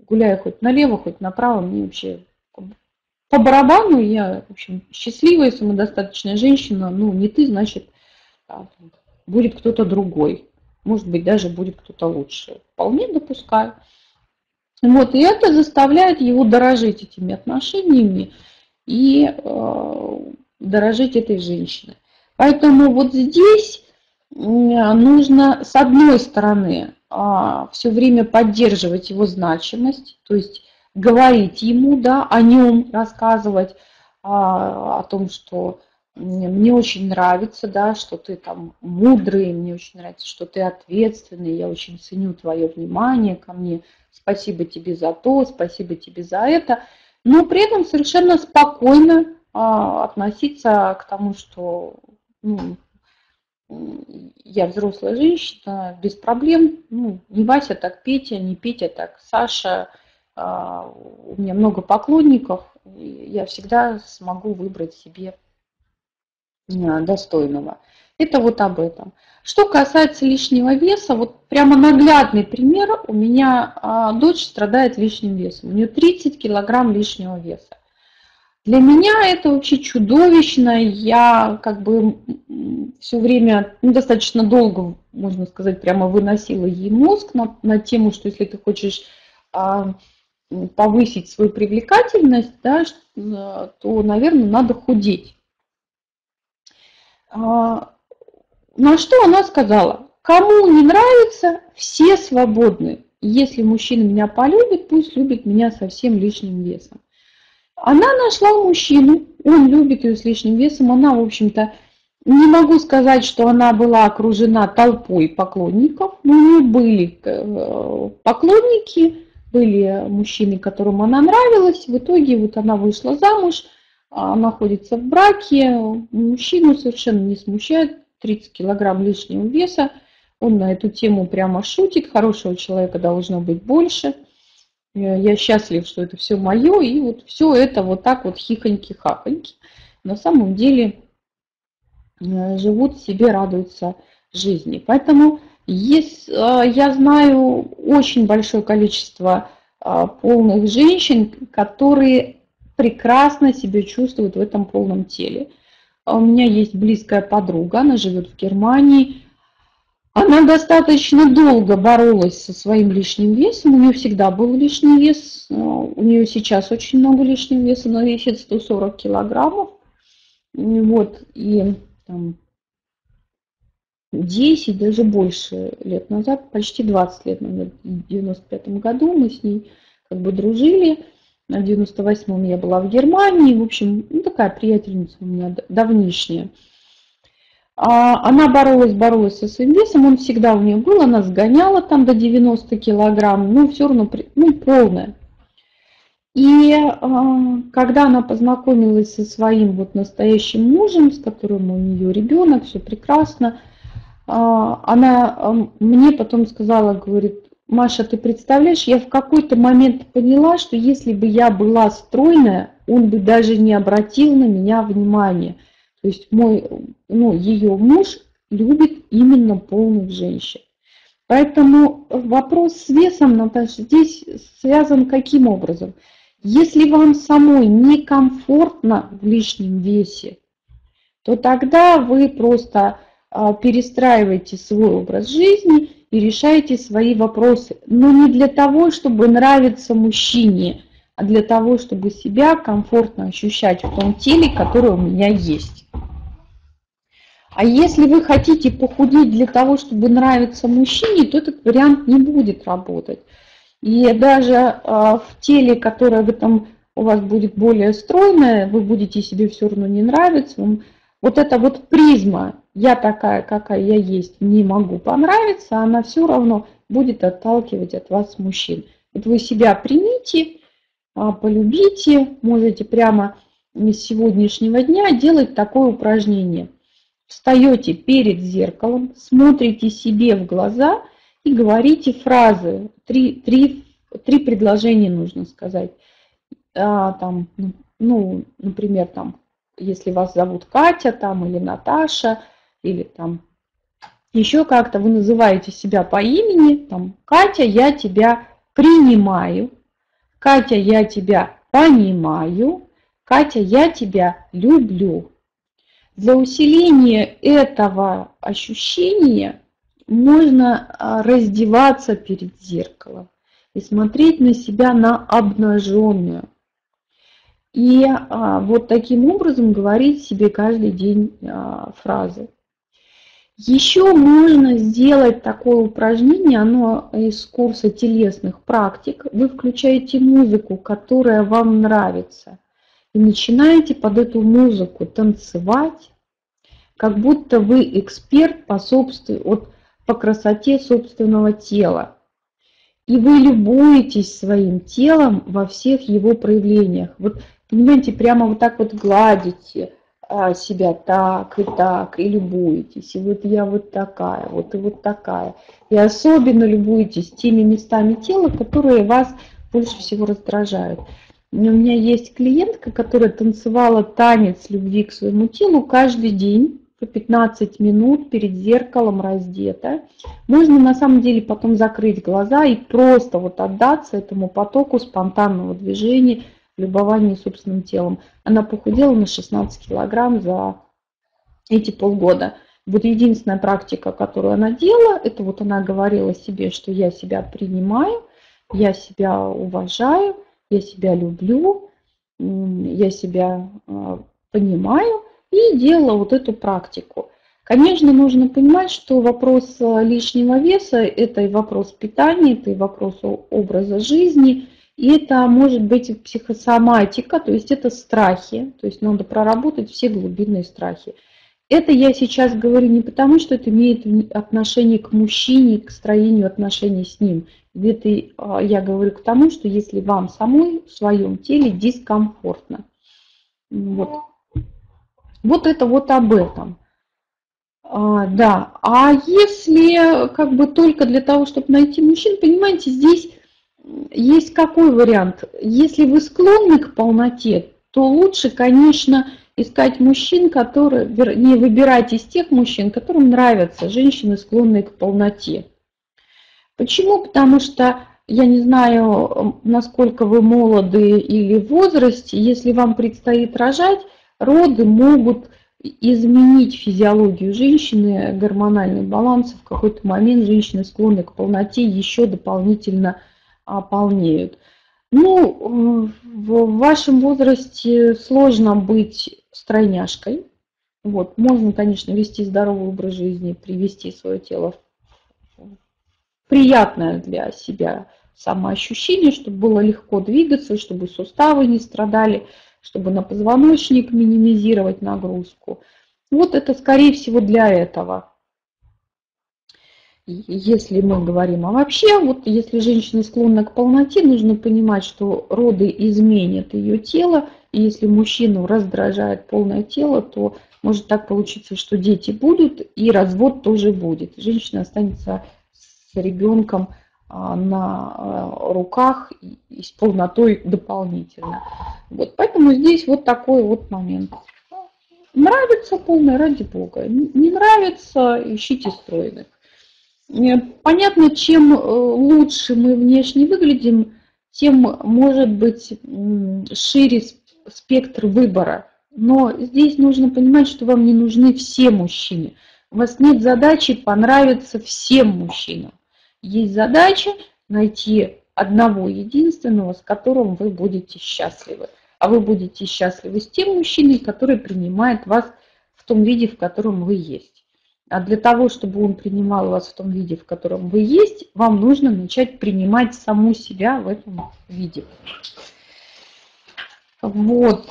гуляю хоть налево, хоть направо, мне вообще по барабану, я, в общем, счастливая, самодостаточная женщина, ну, не ты, значит, будет кто-то другой, может быть, даже будет кто-то лучше, вполне допускаю. Вот, и это заставляет его дорожить этими отношениями, и э, дорожить этой женщиной. Поэтому вот здесь нужно, с одной стороны, э, все время поддерживать его значимость, то есть говорить ему, да, о нем, рассказывать э, о том, что мне очень нравится, да, что ты там мудрый, мне очень нравится, что ты ответственный, я очень ценю твое внимание ко мне, спасибо тебе за то, спасибо тебе за это. Но при этом совершенно спокойно а, относиться к тому, что, ну, я взрослая женщина, без проблем, ну, не Вася, так Петя, не Петя, так Саша, а, у меня много поклонников, и я всегда смогу выбрать себе достойного. Это вот об этом. Что касается лишнего веса, вот прямо наглядный пример. У меня дочь страдает лишним весом. У нее тридцать килограмм лишнего веса. Для меня это вообще чудовищно. Я как бы все время, ну, достаточно долго, можно сказать, прямо выносила ей мозг на, на тему, что если ты хочешь а, повысить свою привлекательность, да, то, наверное, надо худеть. На что она сказала, кому не нравится, все свободны. Если мужчина меня полюбит, пусть любит меня со всем лишним весом. Она нашла мужчину, он любит ее с лишним весом. Она, в общем-то, не могу сказать, что она была окружена толпой поклонников, но у нее были поклонники, были мужчины, которым она нравилась. В итоге вот она вышла замуж, находится в браке, мужчину совершенно не смущает тридцать килограмм лишнего веса, он на эту тему прямо шутит, хорошего человека должно быть больше, я счастлив, что это все мое, и вот все это вот так вот хихоньки-хахоньки. На самом деле живут себе, радуются жизни. Поэтому есть, я знаю очень большое количество полных женщин, которые прекрасно себя чувствует в этом полном теле. У меня есть близкая подруга, она живет в Германии. Она достаточно долго боролась со своим лишним весом. У нее всегда был лишний вес. У нее сейчас очень много лишнего веса. Она весит сто сорок килограммов. Вот. И там, десять, даже больше лет назад, почти двадцать лет назад, в девяносто пятом году мы с ней как бы дружили. В девяносто восьмом я была в Германии, в общем, ну, такая приятельница у меня давнишняя. Она боролась, боролась со своим весом, он всегда у нее был, она сгоняла там до девяноста килограмм, но все равно, ну, полная. И когда она познакомилась со своим вот настоящим мужем, с которым у нее ребенок, все прекрасно, она мне потом сказала, говорит: Маша, ты представляешь, я в какой-то момент поняла, что если бы я была стройная, он бы даже не обратил на меня внимания. То есть мой, ну, ее муж любит именно полных женщин. Поэтому вопрос с весом, Наташа, здесь связан каким образом? Если вам самой некомфортно в лишнем весе, то тогда вы просто перестраиваете свой образ жизни и решаете свои вопросы. Но не для того, чтобы нравиться мужчине, а для того, чтобы себя комфортно ощущать в том теле, которое у меня есть. А если вы хотите похудеть для того, чтобы нравиться мужчине, то этот вариант не будет работать. И даже в теле, которое в этом у вас будет более стройное, вы будете себе все равно не нравиться. Вот эта вот призма «я такая, какая я есть, не могу понравиться», она все равно будет отталкивать от вас мужчин. Вот вы себя примите, полюбите, можете прямо с сегодняшнего дня делать такое упражнение. Встаете перед зеркалом, смотрите себе в глаза и говорите фразы. Три, три, три предложения нужно сказать. А, там, ну, например, там, если вас зовут Катя там, или Наташа, или там еще как-то, вы называете себя по имени. Там, Катя, я тебя принимаю. Катя, я тебя понимаю. Катя, я тебя люблю. Для усиления этого ощущения можно раздеваться перед зеркалом и смотреть на себя на обнаженную. И вот таким образом говорить себе каждый день фразы. Еще можно сделать такое упражнение, оно из курса телесных практик. Вы включаете музыку, которая вам нравится. И начинаете под эту музыку танцевать, как будто вы эксперт по, собствен... вот, по красоте собственного тела. И вы любуетесь своим телом во всех его проявлениях. Вот, понимаете, прямо вот так вот гладите себя так и так, и любуетесь. И вот я вот такая, вот и вот такая. И особенно любуетесь теми местами тела, которые вас больше всего раздражают. У меня есть клиентка, которая танцевала танец любви к своему телу каждый день по пятнадцать минут перед зеркалом раздета. Можно на самом деле потом закрыть глаза и просто вот отдаться этому потоку спонтанного движения, любования собственным телом. Она похудела на шестнадцать килограмм за эти полгода. Вот единственная практика, которую она делала, это вот она говорила себе, что я себя принимаю, я себя уважаю, я себя люблю, я себя понимаю, и делала вот эту практику. Конечно, нужно понимать, что вопрос лишнего веса – это и вопрос питания, это и вопрос образа жизни, и это может быть психосоматика, то есть это страхи, то есть надо проработать все глубинные страхи. Это я сейчас говорю не потому, что это имеет отношение к мужчине, к строению отношений с ним. Это я говорю к тому, что если вам самой в своем теле дискомфортно. Вот, вот это вот об этом. А, да. А если как бы только для того, чтобы найти мужчин, понимаете, здесь есть какой вариант? Если вы склонны к полноте, то лучше, конечно, искать мужчин, которые, вернее, выбирать из тех мужчин, которым нравятся женщины, склонные к полноте. Почему? Потому что, я не знаю, насколько вы молоды или в возрасте, если вам предстоит рожать, роды могут изменить физиологию женщины, гормональный баланс. В какой-то момент женщины, склонны к полноте, еще дополнительно полнеют. Ну, в вашем возрасте сложно быть стройняшкой. Вот. Можно, конечно, вести здоровый образ жизни, привести свое тело в приятное для себя самоощущение, чтобы было легко двигаться, чтобы суставы не страдали, чтобы на позвоночник минимизировать нагрузку. Вот это, скорее всего, для этого. Если мы говорим, а вообще, вот если женщина склонна к полноте, нужно понимать, что роды изменят ее тело, и если мужчину раздражает полное тело, то может так получиться, что дети будут, и развод тоже будет. Женщина останется с ребенком на руках и с полнотой дополнительно. Вот, поэтому здесь вот такой вот момент. Нравится полное, ради бога. Не нравится, ищите стройных. Понятно, чем лучше мы внешне выглядим, тем может быть шире спектр выбора. Но здесь нужно понимать, что вам не нужны все мужчины. У вас нет задачи понравиться всем мужчинам. Есть задача найти одного единственного, с которым вы будете счастливы. А вы будете счастливы с тем мужчиной, который принимает вас в том виде, в котором вы есть. А для того, чтобы он принимал вас в том виде, в котором вы есть, вам нужно начать принимать саму себя в этом виде. Вот.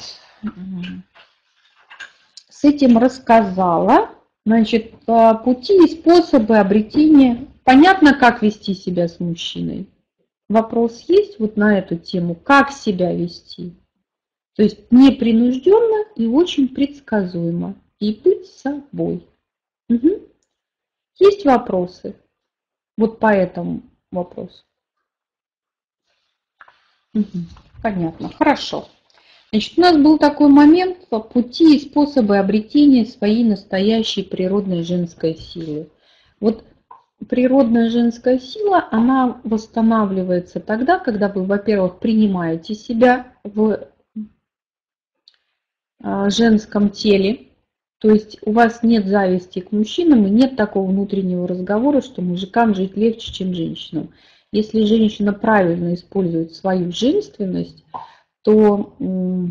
С этим рассказала. Значит, пути и способы обретения. Понятно, как вести себя с мужчиной? Вопрос есть вот на эту тему, как себя вести? То есть непринужденно и очень предсказуемо. И быть собой. Угу. Есть вопросы? Вот по этому вопросу. Угу. Понятно, хорошо. Значит, у нас был такой момент по пути и способы обретения своей настоящей природной женской силы. Вот природная женская сила, она восстанавливается тогда, когда вы, во-первых, принимаете себя в женском теле, то есть у вас нет зависти к мужчинам и нет такого внутреннего разговора, что мужикам жить легче, чем женщинам. Если женщина правильно использует свою женственность, то э,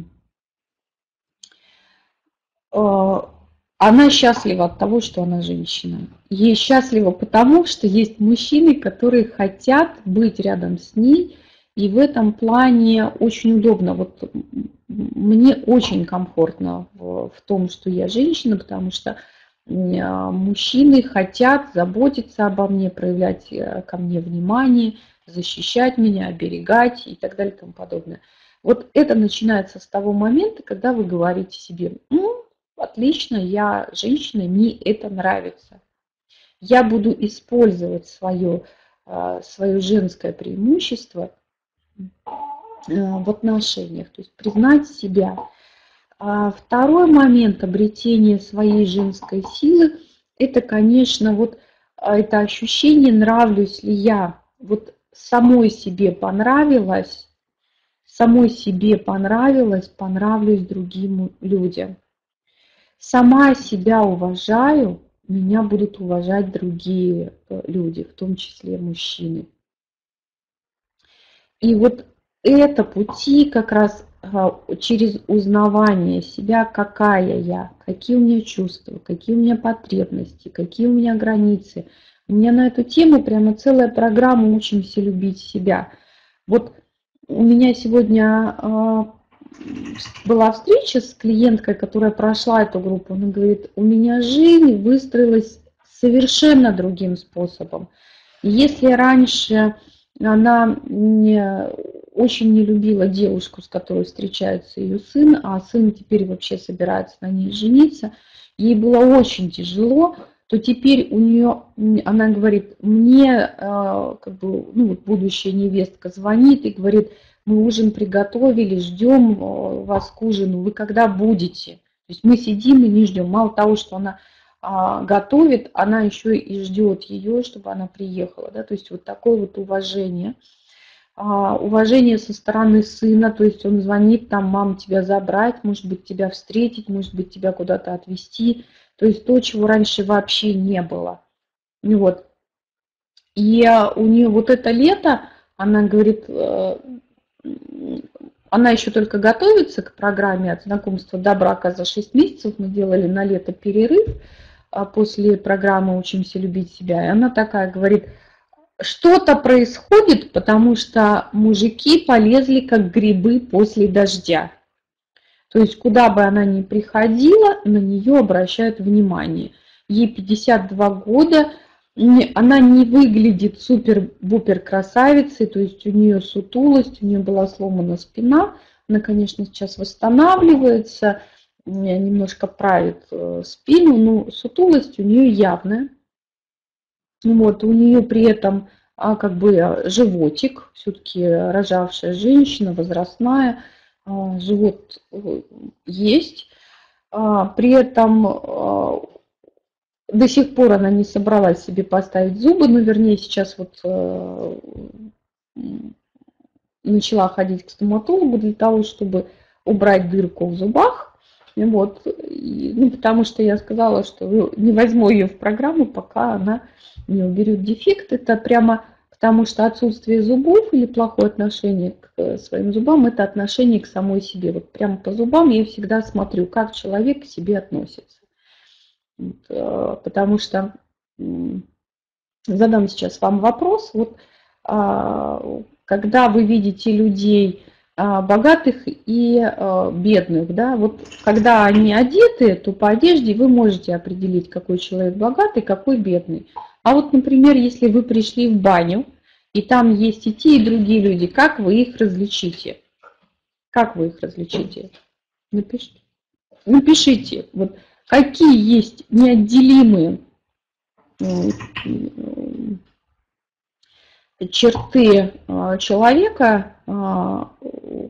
она счастлива от того, что она женщина. Ей счастлива потому, что есть мужчины, которые хотят быть рядом с ней, и в этом плане очень удобно. Вот мне очень комфортно в, в том, что я женщина, потому что э, мужчины хотят заботиться обо мне, проявлять ко мне внимание, защищать меня, оберегать и так далее и тому подобное. Вот это начинается с того момента, когда вы говорите себе: ну, отлично, я женщина, мне это нравится. Я буду использовать свое, свое женское преимущество в отношениях, то есть признать себя. Второй момент обретения своей женской силы – это, конечно, вот это ощущение, нравлюсь ли я, вот самой себе понравилось, самой себе понравилось, понравлюсь другим людям. Сама себя уважаю, меня будут уважать другие люди, в том числе мужчины. И вот это пути как раз через узнавание себя, какая я, какие у меня чувства, какие у меня потребности, какие у меня границы. У меня на эту тему прямо целая программа «Учимся любить себя». Вот у меня сегодня была встреча с клиенткой, которая прошла эту группу. Она говорит: у меня жизнь выстроилась совершенно другим способом. Если раньше она очень не любила девушку, с которой встречается ее сын, а сын теперь вообще собирается на ней жениться, ей было очень тяжело, то теперь у нее, она говорит: мне как бы, ну, будущая невестка звонит и говорит: мы ужин приготовили, ждем вас к ужину, вы когда будете? То есть мы сидим и не ждем. Мало того, что она а, готовит, она еще и ждет ее, чтобы она приехала. Да? То есть вот такое вот уважение. А, уважение со стороны сына, то есть он звонит, там: мам, тебя забрать, может быть, тебя встретить, может быть, тебя куда-то отвезти. То есть то, чего раньше вообще не было. Вот. И у нее вот это лето, она говорит, она еще только готовится к программе «От знакомства до брака за шесть месяцев». Мы делали на лето перерыв после программы «Учимся любить себя». И она такая говорит: что-то происходит, потому что мужики полезли как грибы после дождя. То есть куда бы она ни приходила, на нее обращают внимание. Ей пятьдесят два года, она не выглядит супер-бупер красавицей, то есть у нее сутулость, у нее была сломана спина, она, конечно, сейчас восстанавливается, немножко правит спину, но сутулость у нее явная. Вот, у нее при этом а, как бы животик, все-таки рожавшая женщина, возрастная, а, живот есть. А, при этом а, до сих пор она не собралась себе поставить зубы, но вернее сейчас вот а, начала ходить к стоматологу для того, чтобы убрать дырку в зубах. Вот. И, ну, потому что я сказала, что не возьму ее в программу, пока она не уберет дефект. Это прямо потому что отсутствие зубов или плохое отношение к своим зубам – это отношение к самой себе. Вот прямо по зубам я всегда смотрю, как человек к себе относится. Вот. Потому что задам сейчас вам вопрос. Вот, когда вы видите людей богатых и бедных, да, вот когда они одеты, то по одежде вы можете определить, какой человек богатый, какой бедный. А вот, например, если вы пришли в баню, и там есть и те, и другие люди, как вы их различите? Как вы их различите? Напишите. Напишите, вот, какие есть неотделимые черты человека,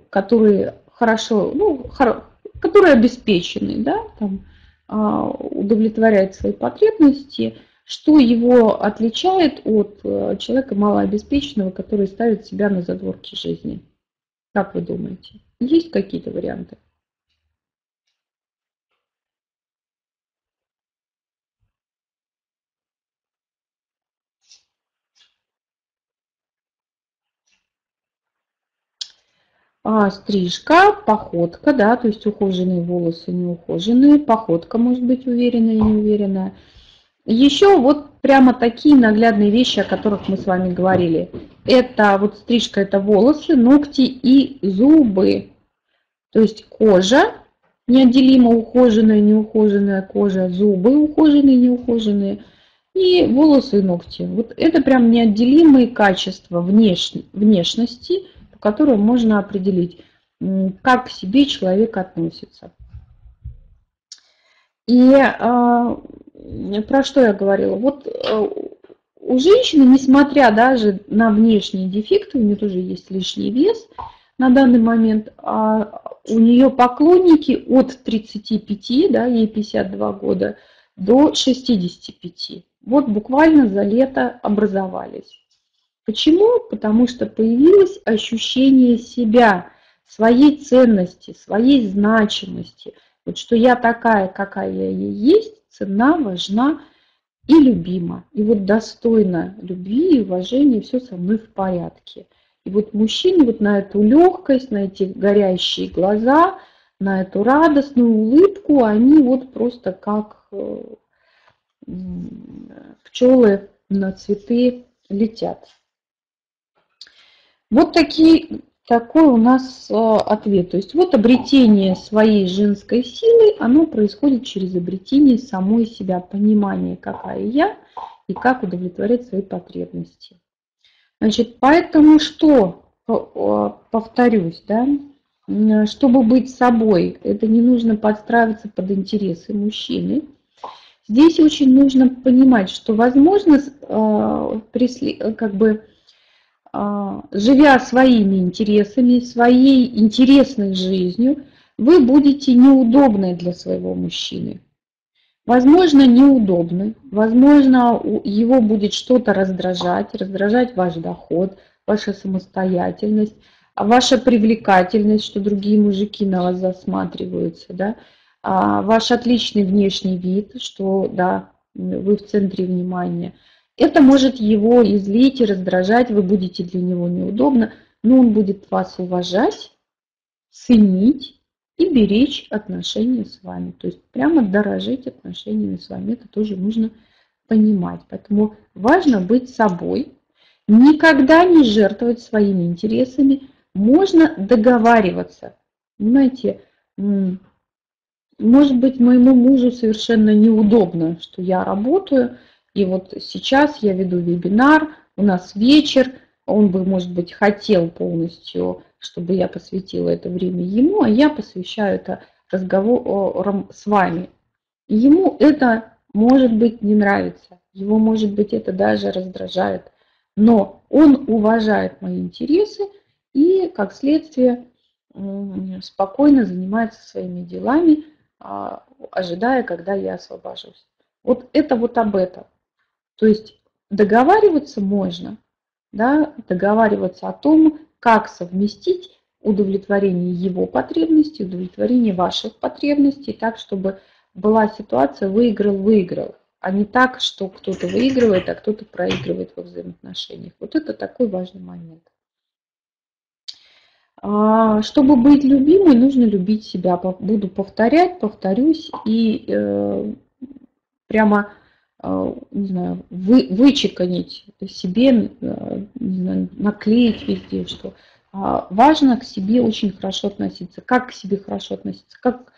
которые хорошо, ну, хоро, которые обеспечены, да, там, удовлетворяют свои потребности, что его отличает от человека малообеспеченного, который ставит себя на задворки жизни. Как вы думаете, есть какие-то варианты? А, стрижка, походка, да, то есть ухоженные волосы, неухоженные, походка может быть уверенная, неуверенная. Еще вот прямо такие наглядные вещи, о которых мы с вами говорили. Это вот стрижка, это волосы, ногти и зубы. То есть кожа, неотделимо ухоженная, неухоженная кожа, зубы ухоженные, неухоженные. И волосы и ногти. Вот это прям неотделимые качества внеш... внешности, которую можно определить, как к себе человек относится. И а, про что я говорила? Вот у женщины, несмотря даже на внешние дефекты, у нее тоже есть лишний вес на данный момент, а у нее поклонники от тридцати пяти, да, ей пятьдесят два года, до шестидесяти пяти. Вот буквально за лето образовались. Почему? Потому что появилось ощущение себя, своей ценности, своей значимости. Вот что я такая, какая я есть, ценна, важна и любима. И вот достойна любви и уважения, все со мной в порядке. И вот мужчине вот на эту легкость, на эти горящие глаза, на эту радостную улыбку, они вот просто как пчелы на цветы летят. Вот такие, такой у нас ответ. То есть вот обретение своей женской силы, оно происходит через обретение самой себя, понимание, какая я и как удовлетворять свои потребности. Значит, поэтому что, повторюсь, да, чтобы быть собой, это не нужно подстраиваться под интересы мужчины. Здесь очень нужно понимать, что возможно, как бы, живя своими интересами, своей интересной жизнью, вы будете неудобны для своего мужчины. Возможно, неудобны, возможно, его будет что-то раздражать, раздражать ваш доход, ваша самостоятельность, ваша привлекательность, что другие мужики на вас засматриваются, да? Ваш отличный внешний вид, что да, вы в центре внимания. Это может его излить и раздражать, вы будете для него неудобно, но он будет вас уважать, ценить и беречь отношения с вами. То есть прямо дорожить отношениями с вами, это тоже нужно понимать. Поэтому важно быть собой, никогда не жертвовать своими интересами, можно договариваться. Понимаете, может быть, моему мужу совершенно неудобно, что я работаю, И вот сейчас я веду вебинар, у нас вечер, он бы, может быть, хотел полностью, чтобы я посвятила это время ему, а я посвящаю это разговорам с вами. И ему это, может быть, не нравится, его, может быть, это даже раздражает, но он уважает мои интересы и, как следствие, спокойно занимается своими делами, ожидая, когда я освобожусь. Вот это вот об этом. То есть договариваться можно, да, договариваться о том, как совместить удовлетворение его потребностей, удовлетворение ваших потребностей, так, чтобы была ситуация выиграл-выиграл, а не так, что кто-то выигрывает, а кто-то проигрывает во взаимоотношениях. Вот это такой важный момент. Чтобы быть любимой, нужно любить себя. Буду повторять, повторюсь и э, прямо, э, не знаю, вы, вычеканить себе, э, не знаю, наклеить везде, что э, важно к себе очень хорошо относиться. Как к себе хорошо относиться? Как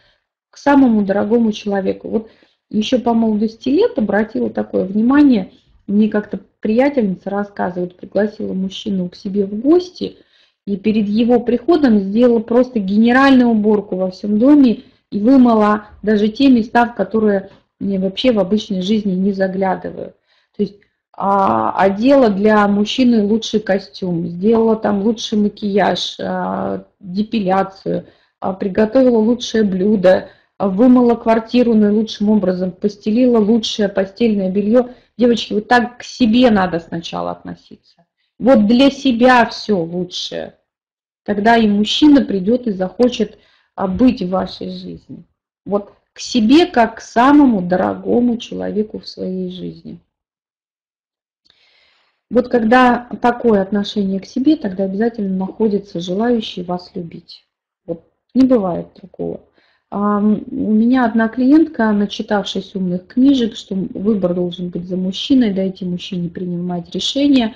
к самому дорогому человеку. Вот еще по молодости лет обратила такое внимание, мне как-то приятельница рассказывает, пригласила мужчину к себе в гости, и перед его приходом сделала просто генеральную уборку во всем доме и вымыла даже те места, в которые мне вообще в обычной жизни не заглядываю. То есть а, одела для мужчины лучший костюм, сделала там лучший макияж, а, депиляцию, а, приготовила лучшее блюдо, а, вымыла квартиру наилучшим образом, постелила лучшее постельное белье. Девочки, вот так к себе надо сначала относиться. Вот для себя все лучшее. Тогда и мужчина придет и захочет быть в вашей жизни. Вот к себе, как к самому дорогому человеку в своей жизни. Вот когда такое отношение к себе, тогда обязательно находятся желающие вас любить. Вот не бывает такого. У меня одна клиентка, начитавшись умных книжек, что выбор должен быть за мужчиной, дайте мужчине принимать решения.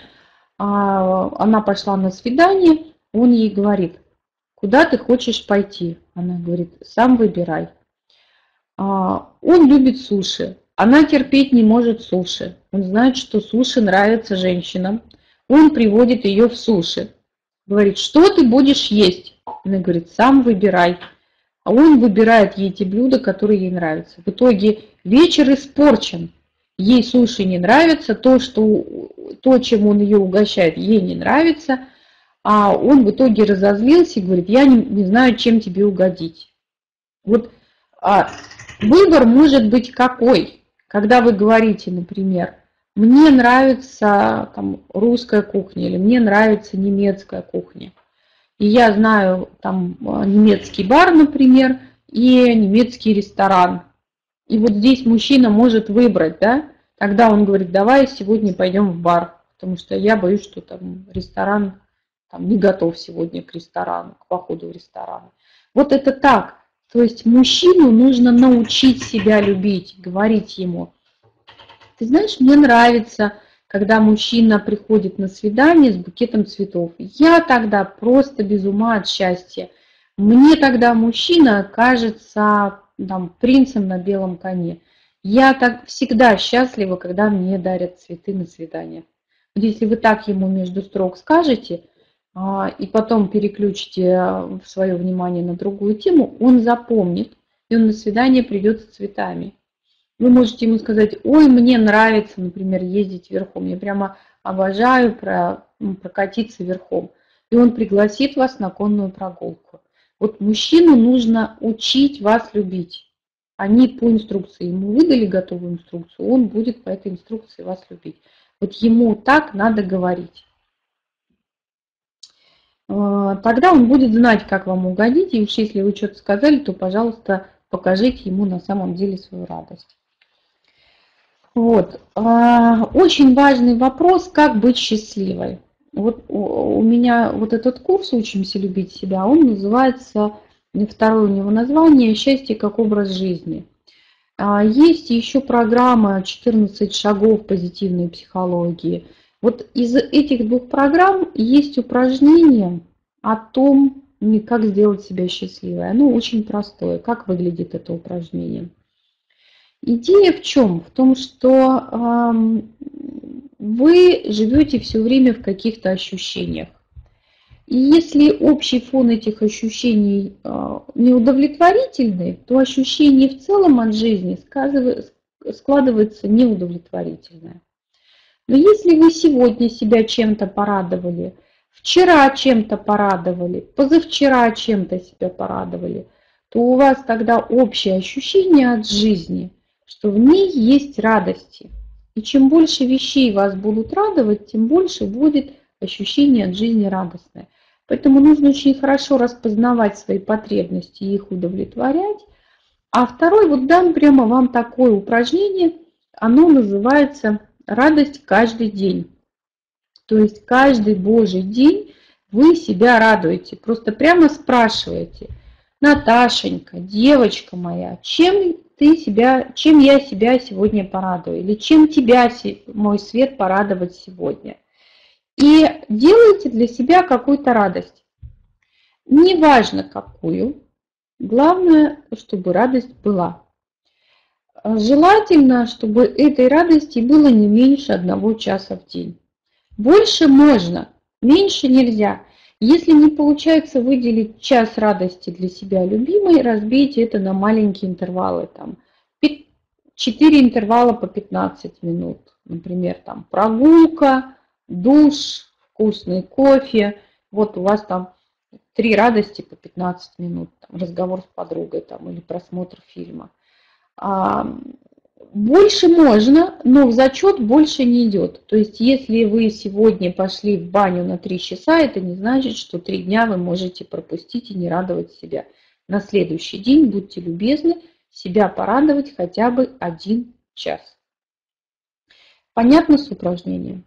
Она пошла на свидание, он ей говорит, куда ты хочешь пойти? Она говорит, сам выбирай. Он любит суши, она терпеть не может суши. Он знает, что суши нравится женщинам. Он приводит ее в суши. Говорит, что ты будешь есть? Она говорит, сам выбирай. А он выбирает ей те блюда, которые ей нравятся. В итоге вечер испорчен. Ей суши не нравится, то, что, то, чем он ее угощает, ей не нравится. А он в итоге разозлился и говорит, я не, не знаю, чем тебе угодить. Вот а, выбор может быть какой? Когда вы говорите, например, мне нравится там, русская кухня или мне нравится немецкая кухня. И я знаю там немецкий бар, например, и немецкий ресторан. И вот здесь мужчина может выбрать, да, когда он говорит, давай сегодня пойдем в бар, потому что я боюсь, что там ресторан, там не готов сегодня к ресторану, к походу в ресторан. Вот это так. То есть мужчину нужно научить себя любить, говорить ему. Ты знаешь, мне нравится, когда мужчина приходит на свидание с букетом цветов. Я тогда просто без ума от счастья. Мне тогда мужчина кажется... Там, принцем на белом коне. Я так всегда счастлива, когда мне дарят цветы на свидание. Вот если вы так ему между строк скажете, а, и потом переключите свое внимание на другую тему, он запомнит, и он на свидание придет с цветами. Вы можете ему сказать, ой, мне нравится, например, ездить верхом, я прямо обожаю про, прокатиться верхом. И он пригласит вас на конную прогулку. Вот мужчину нужно учить вас любить. Они по инструкции ему выдали готовую инструкцию, он будет по этой инструкции вас любить. Вот ему так надо говорить. Тогда он будет знать, как вам угодить, и уж если вы что-то сказали, то, пожалуйста, покажите ему на самом деле свою радость. Вот. Очень важный вопрос, как быть счастливой. Вот у меня вот этот курс «Учимся любить себя», он называется, второе у него название «Счастье как образ жизни». Есть еще программа четырнадцать шагов позитивной психологии. Вот из этих двух программ есть упражнение о том, как сделать себя счастливой. Оно очень простое. Как выглядит это упражнение? Идея в чем? В том, что вы живете все время в каких-то ощущениях. И если общий фон этих ощущений неудовлетворительный, то ощущение в целом от жизни складывается неудовлетворительное. Но если вы сегодня себя чем-то порадовали, вчера чем-то порадовали, позавчера чем-то себя порадовали, то у вас тогда общее ощущение от жизни, что в ней есть радости. И чем больше вещей вас будут радовать, тем больше будет ощущение от жизни радостное. Поэтому нужно очень хорошо распознавать свои потребности и их удовлетворять. А второй, вот дам прямо вам такое упражнение, оно называется «Радость каждый день». То есть каждый Божий день вы себя радуете. Просто прямо спрашиваете: Наташенька, девочка моя, чем ты себя, чем я себя сегодня порадую? Или чем тебя мой свет порадовать сегодня? И делайте для себя какую-то радость. Неважно какую, главное, чтобы радость была. Желательно, чтобы этой радости было не меньше одного часа в день. Больше можно, меньше нельзя. Если не получается выделить час радости для себя любимой, разбейте это на маленькие интервалы. Там, четыре интервала по пятнадцать минут. Например, там, прогулка, душ, вкусный кофе. Вот у вас там три радости по пятнадцать минут. Там, разговор с подругой там, или просмотр фильма. А, больше можно, но в зачет больше не идет. То есть, если вы сегодня пошли в баню на три часа, это не значит, что три дня вы можете пропустить и не радовать себя. На следующий день будьте любезны себя порадовать хотя бы один час. Понятно с упражнением?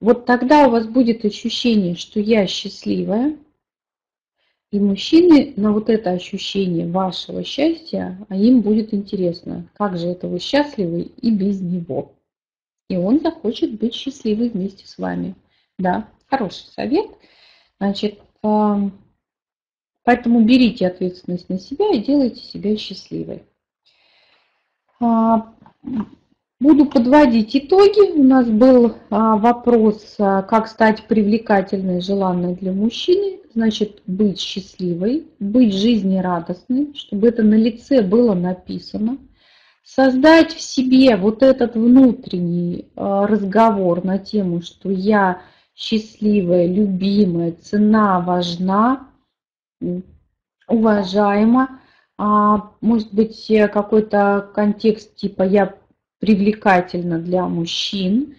Вот тогда у вас будет ощущение, что я счастливая. И мужчины на вот это ощущение вашего счастья, а им будет интересно, как же это вы счастливы и без него. И он захочет быть счастливым вместе с вами. Да, хороший совет. Значит, поэтому берите ответственность на себя и делайте себя счастливой. Буду подводить итоги. У нас был вопрос, как стать привлекательной, желанной для мужчины. Значит, быть счастливой, быть жизнерадостной, чтобы это на лице было написано. Создать в себе вот этот внутренний разговор на тему, что я счастливая, любимая, цена важна, уважаема. Может быть, какой-то контекст типа «я привлекательна для мужчин».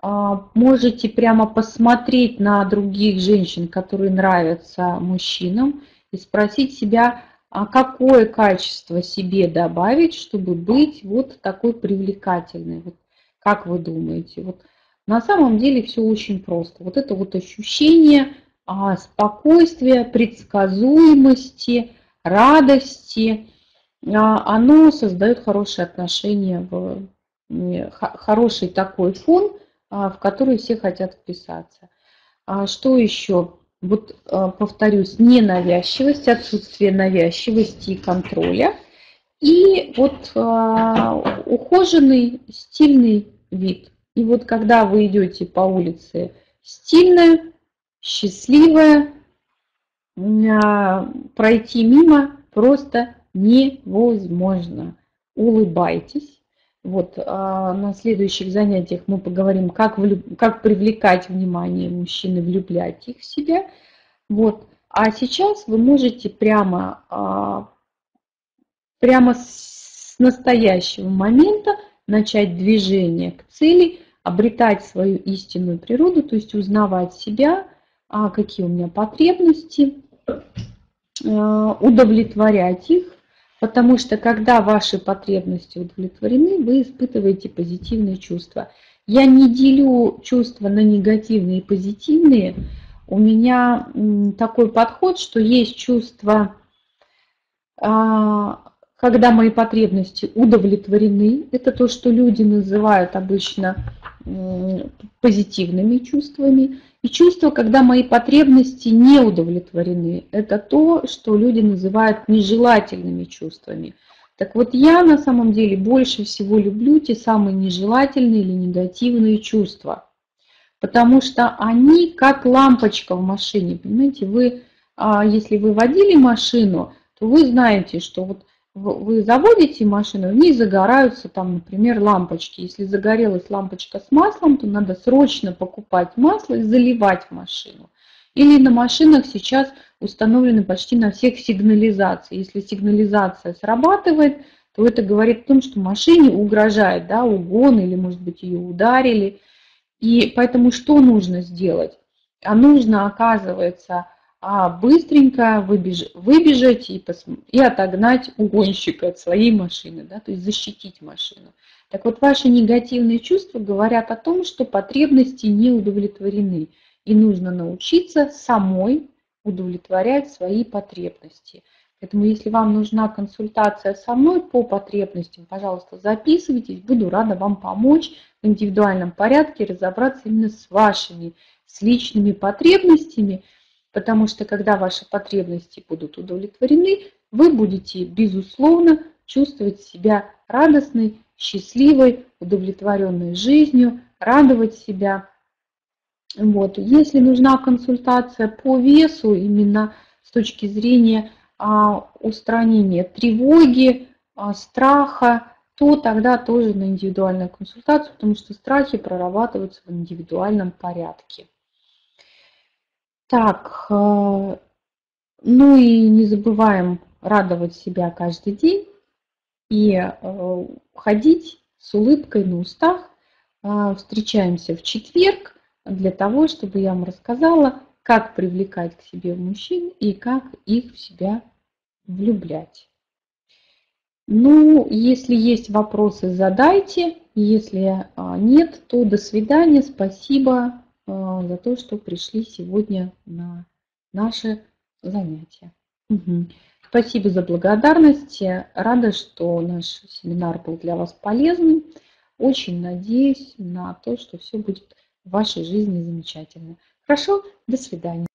Можете прямо посмотреть на других женщин, которые нравятся мужчинам, и спросить себя, какое качество себе добавить, чтобы быть вот такой привлекательной. Вот как вы думаете? Вот на самом деле все очень просто. Вот это вот ощущение спокойствия, предсказуемости, радости, оно создает хорошие отношения в хороший такой фон, в который все хотят вписаться. Что еще? Вот повторюсь, ненавязчивость, отсутствие навязчивости и контроля. И вот ухоженный, стильный вид. И вот когда вы идете по улице стильная, счастливая, пройти мимо просто невозможно. Улыбайтесь. Вот, на следующих занятиях мы поговорим, как, влюб... как привлекать внимание мужчин и влюблять их в себя. Вот. А сейчас вы можете прямо, прямо с настоящего момента начать движение к цели, обретать свою истинную природу, то есть узнавать себя, какие у меня потребности, удовлетворять их. Потому что когда ваши потребности удовлетворены, вы испытываете позитивные чувства. Я не делю чувства на негативные и позитивные. У меня такой подход, что есть чувства, когда мои потребности удовлетворены. Это то, что люди называют обычно позитивными чувствами. И чувства, когда мои потребности не удовлетворены, это то, что люди называют нежелательными чувствами. Так вот, я на самом деле больше всего люблю те самые нежелательные или негативные чувства, потому что они как лампочка в машине. Понимаете, вы, если вы водили машину, то вы знаете, что вот вы заводите машину, в ней загораются там, например, лампочки. Если загорелась лампочка с маслом, то надо срочно покупать масло и заливать в машину. Или на машинах сейчас установлены почти на всех сигнализации. Если сигнализация срабатывает, то это говорит о том, что машине угрожает, да, угон или, может быть, ее ударили. И поэтому что нужно сделать? А нужно, оказывается, быстренько выбеж... выбежать и, пос... и отогнать угонщика от своей машины, да, то есть защитить машину. Так вот, ваши негативные чувства говорят о том, что потребности не удовлетворены. И нужно научиться самой удовлетворять свои потребности. Поэтому, если вам нужна консультация со мной по потребностям, пожалуйста, записывайтесь. Буду рада вам помочь в индивидуальном порядке разобраться именно с вашими, с личными потребностями. Потому что, когда ваши потребности будут удовлетворены, вы будете, безусловно, чувствовать себя радостной, счастливой, удовлетворенной жизнью, радовать себя. Вот. Если нужна консультация по весу, именно с точки зрения а, устранения тревоги, а, страха, то тогда тоже на индивидуальную консультацию, потому что страхи прорабатываются в индивидуальном порядке. Так, ну и не забываем радовать себя каждый день и ходить с улыбкой на устах. Встречаемся в четверг для того, чтобы я вам рассказала, как привлекать к себе мужчин и как их в себя влюблять. Ну, если есть вопросы, задайте. Если нет, то до свидания. Спасибо за то, что пришли сегодня на наши занятия. Угу. Спасибо за благодарность. Рада, что наш семинар был для вас полезным. Очень надеюсь на то, что все будет в вашей жизни замечательно. Хорошо, до свидания.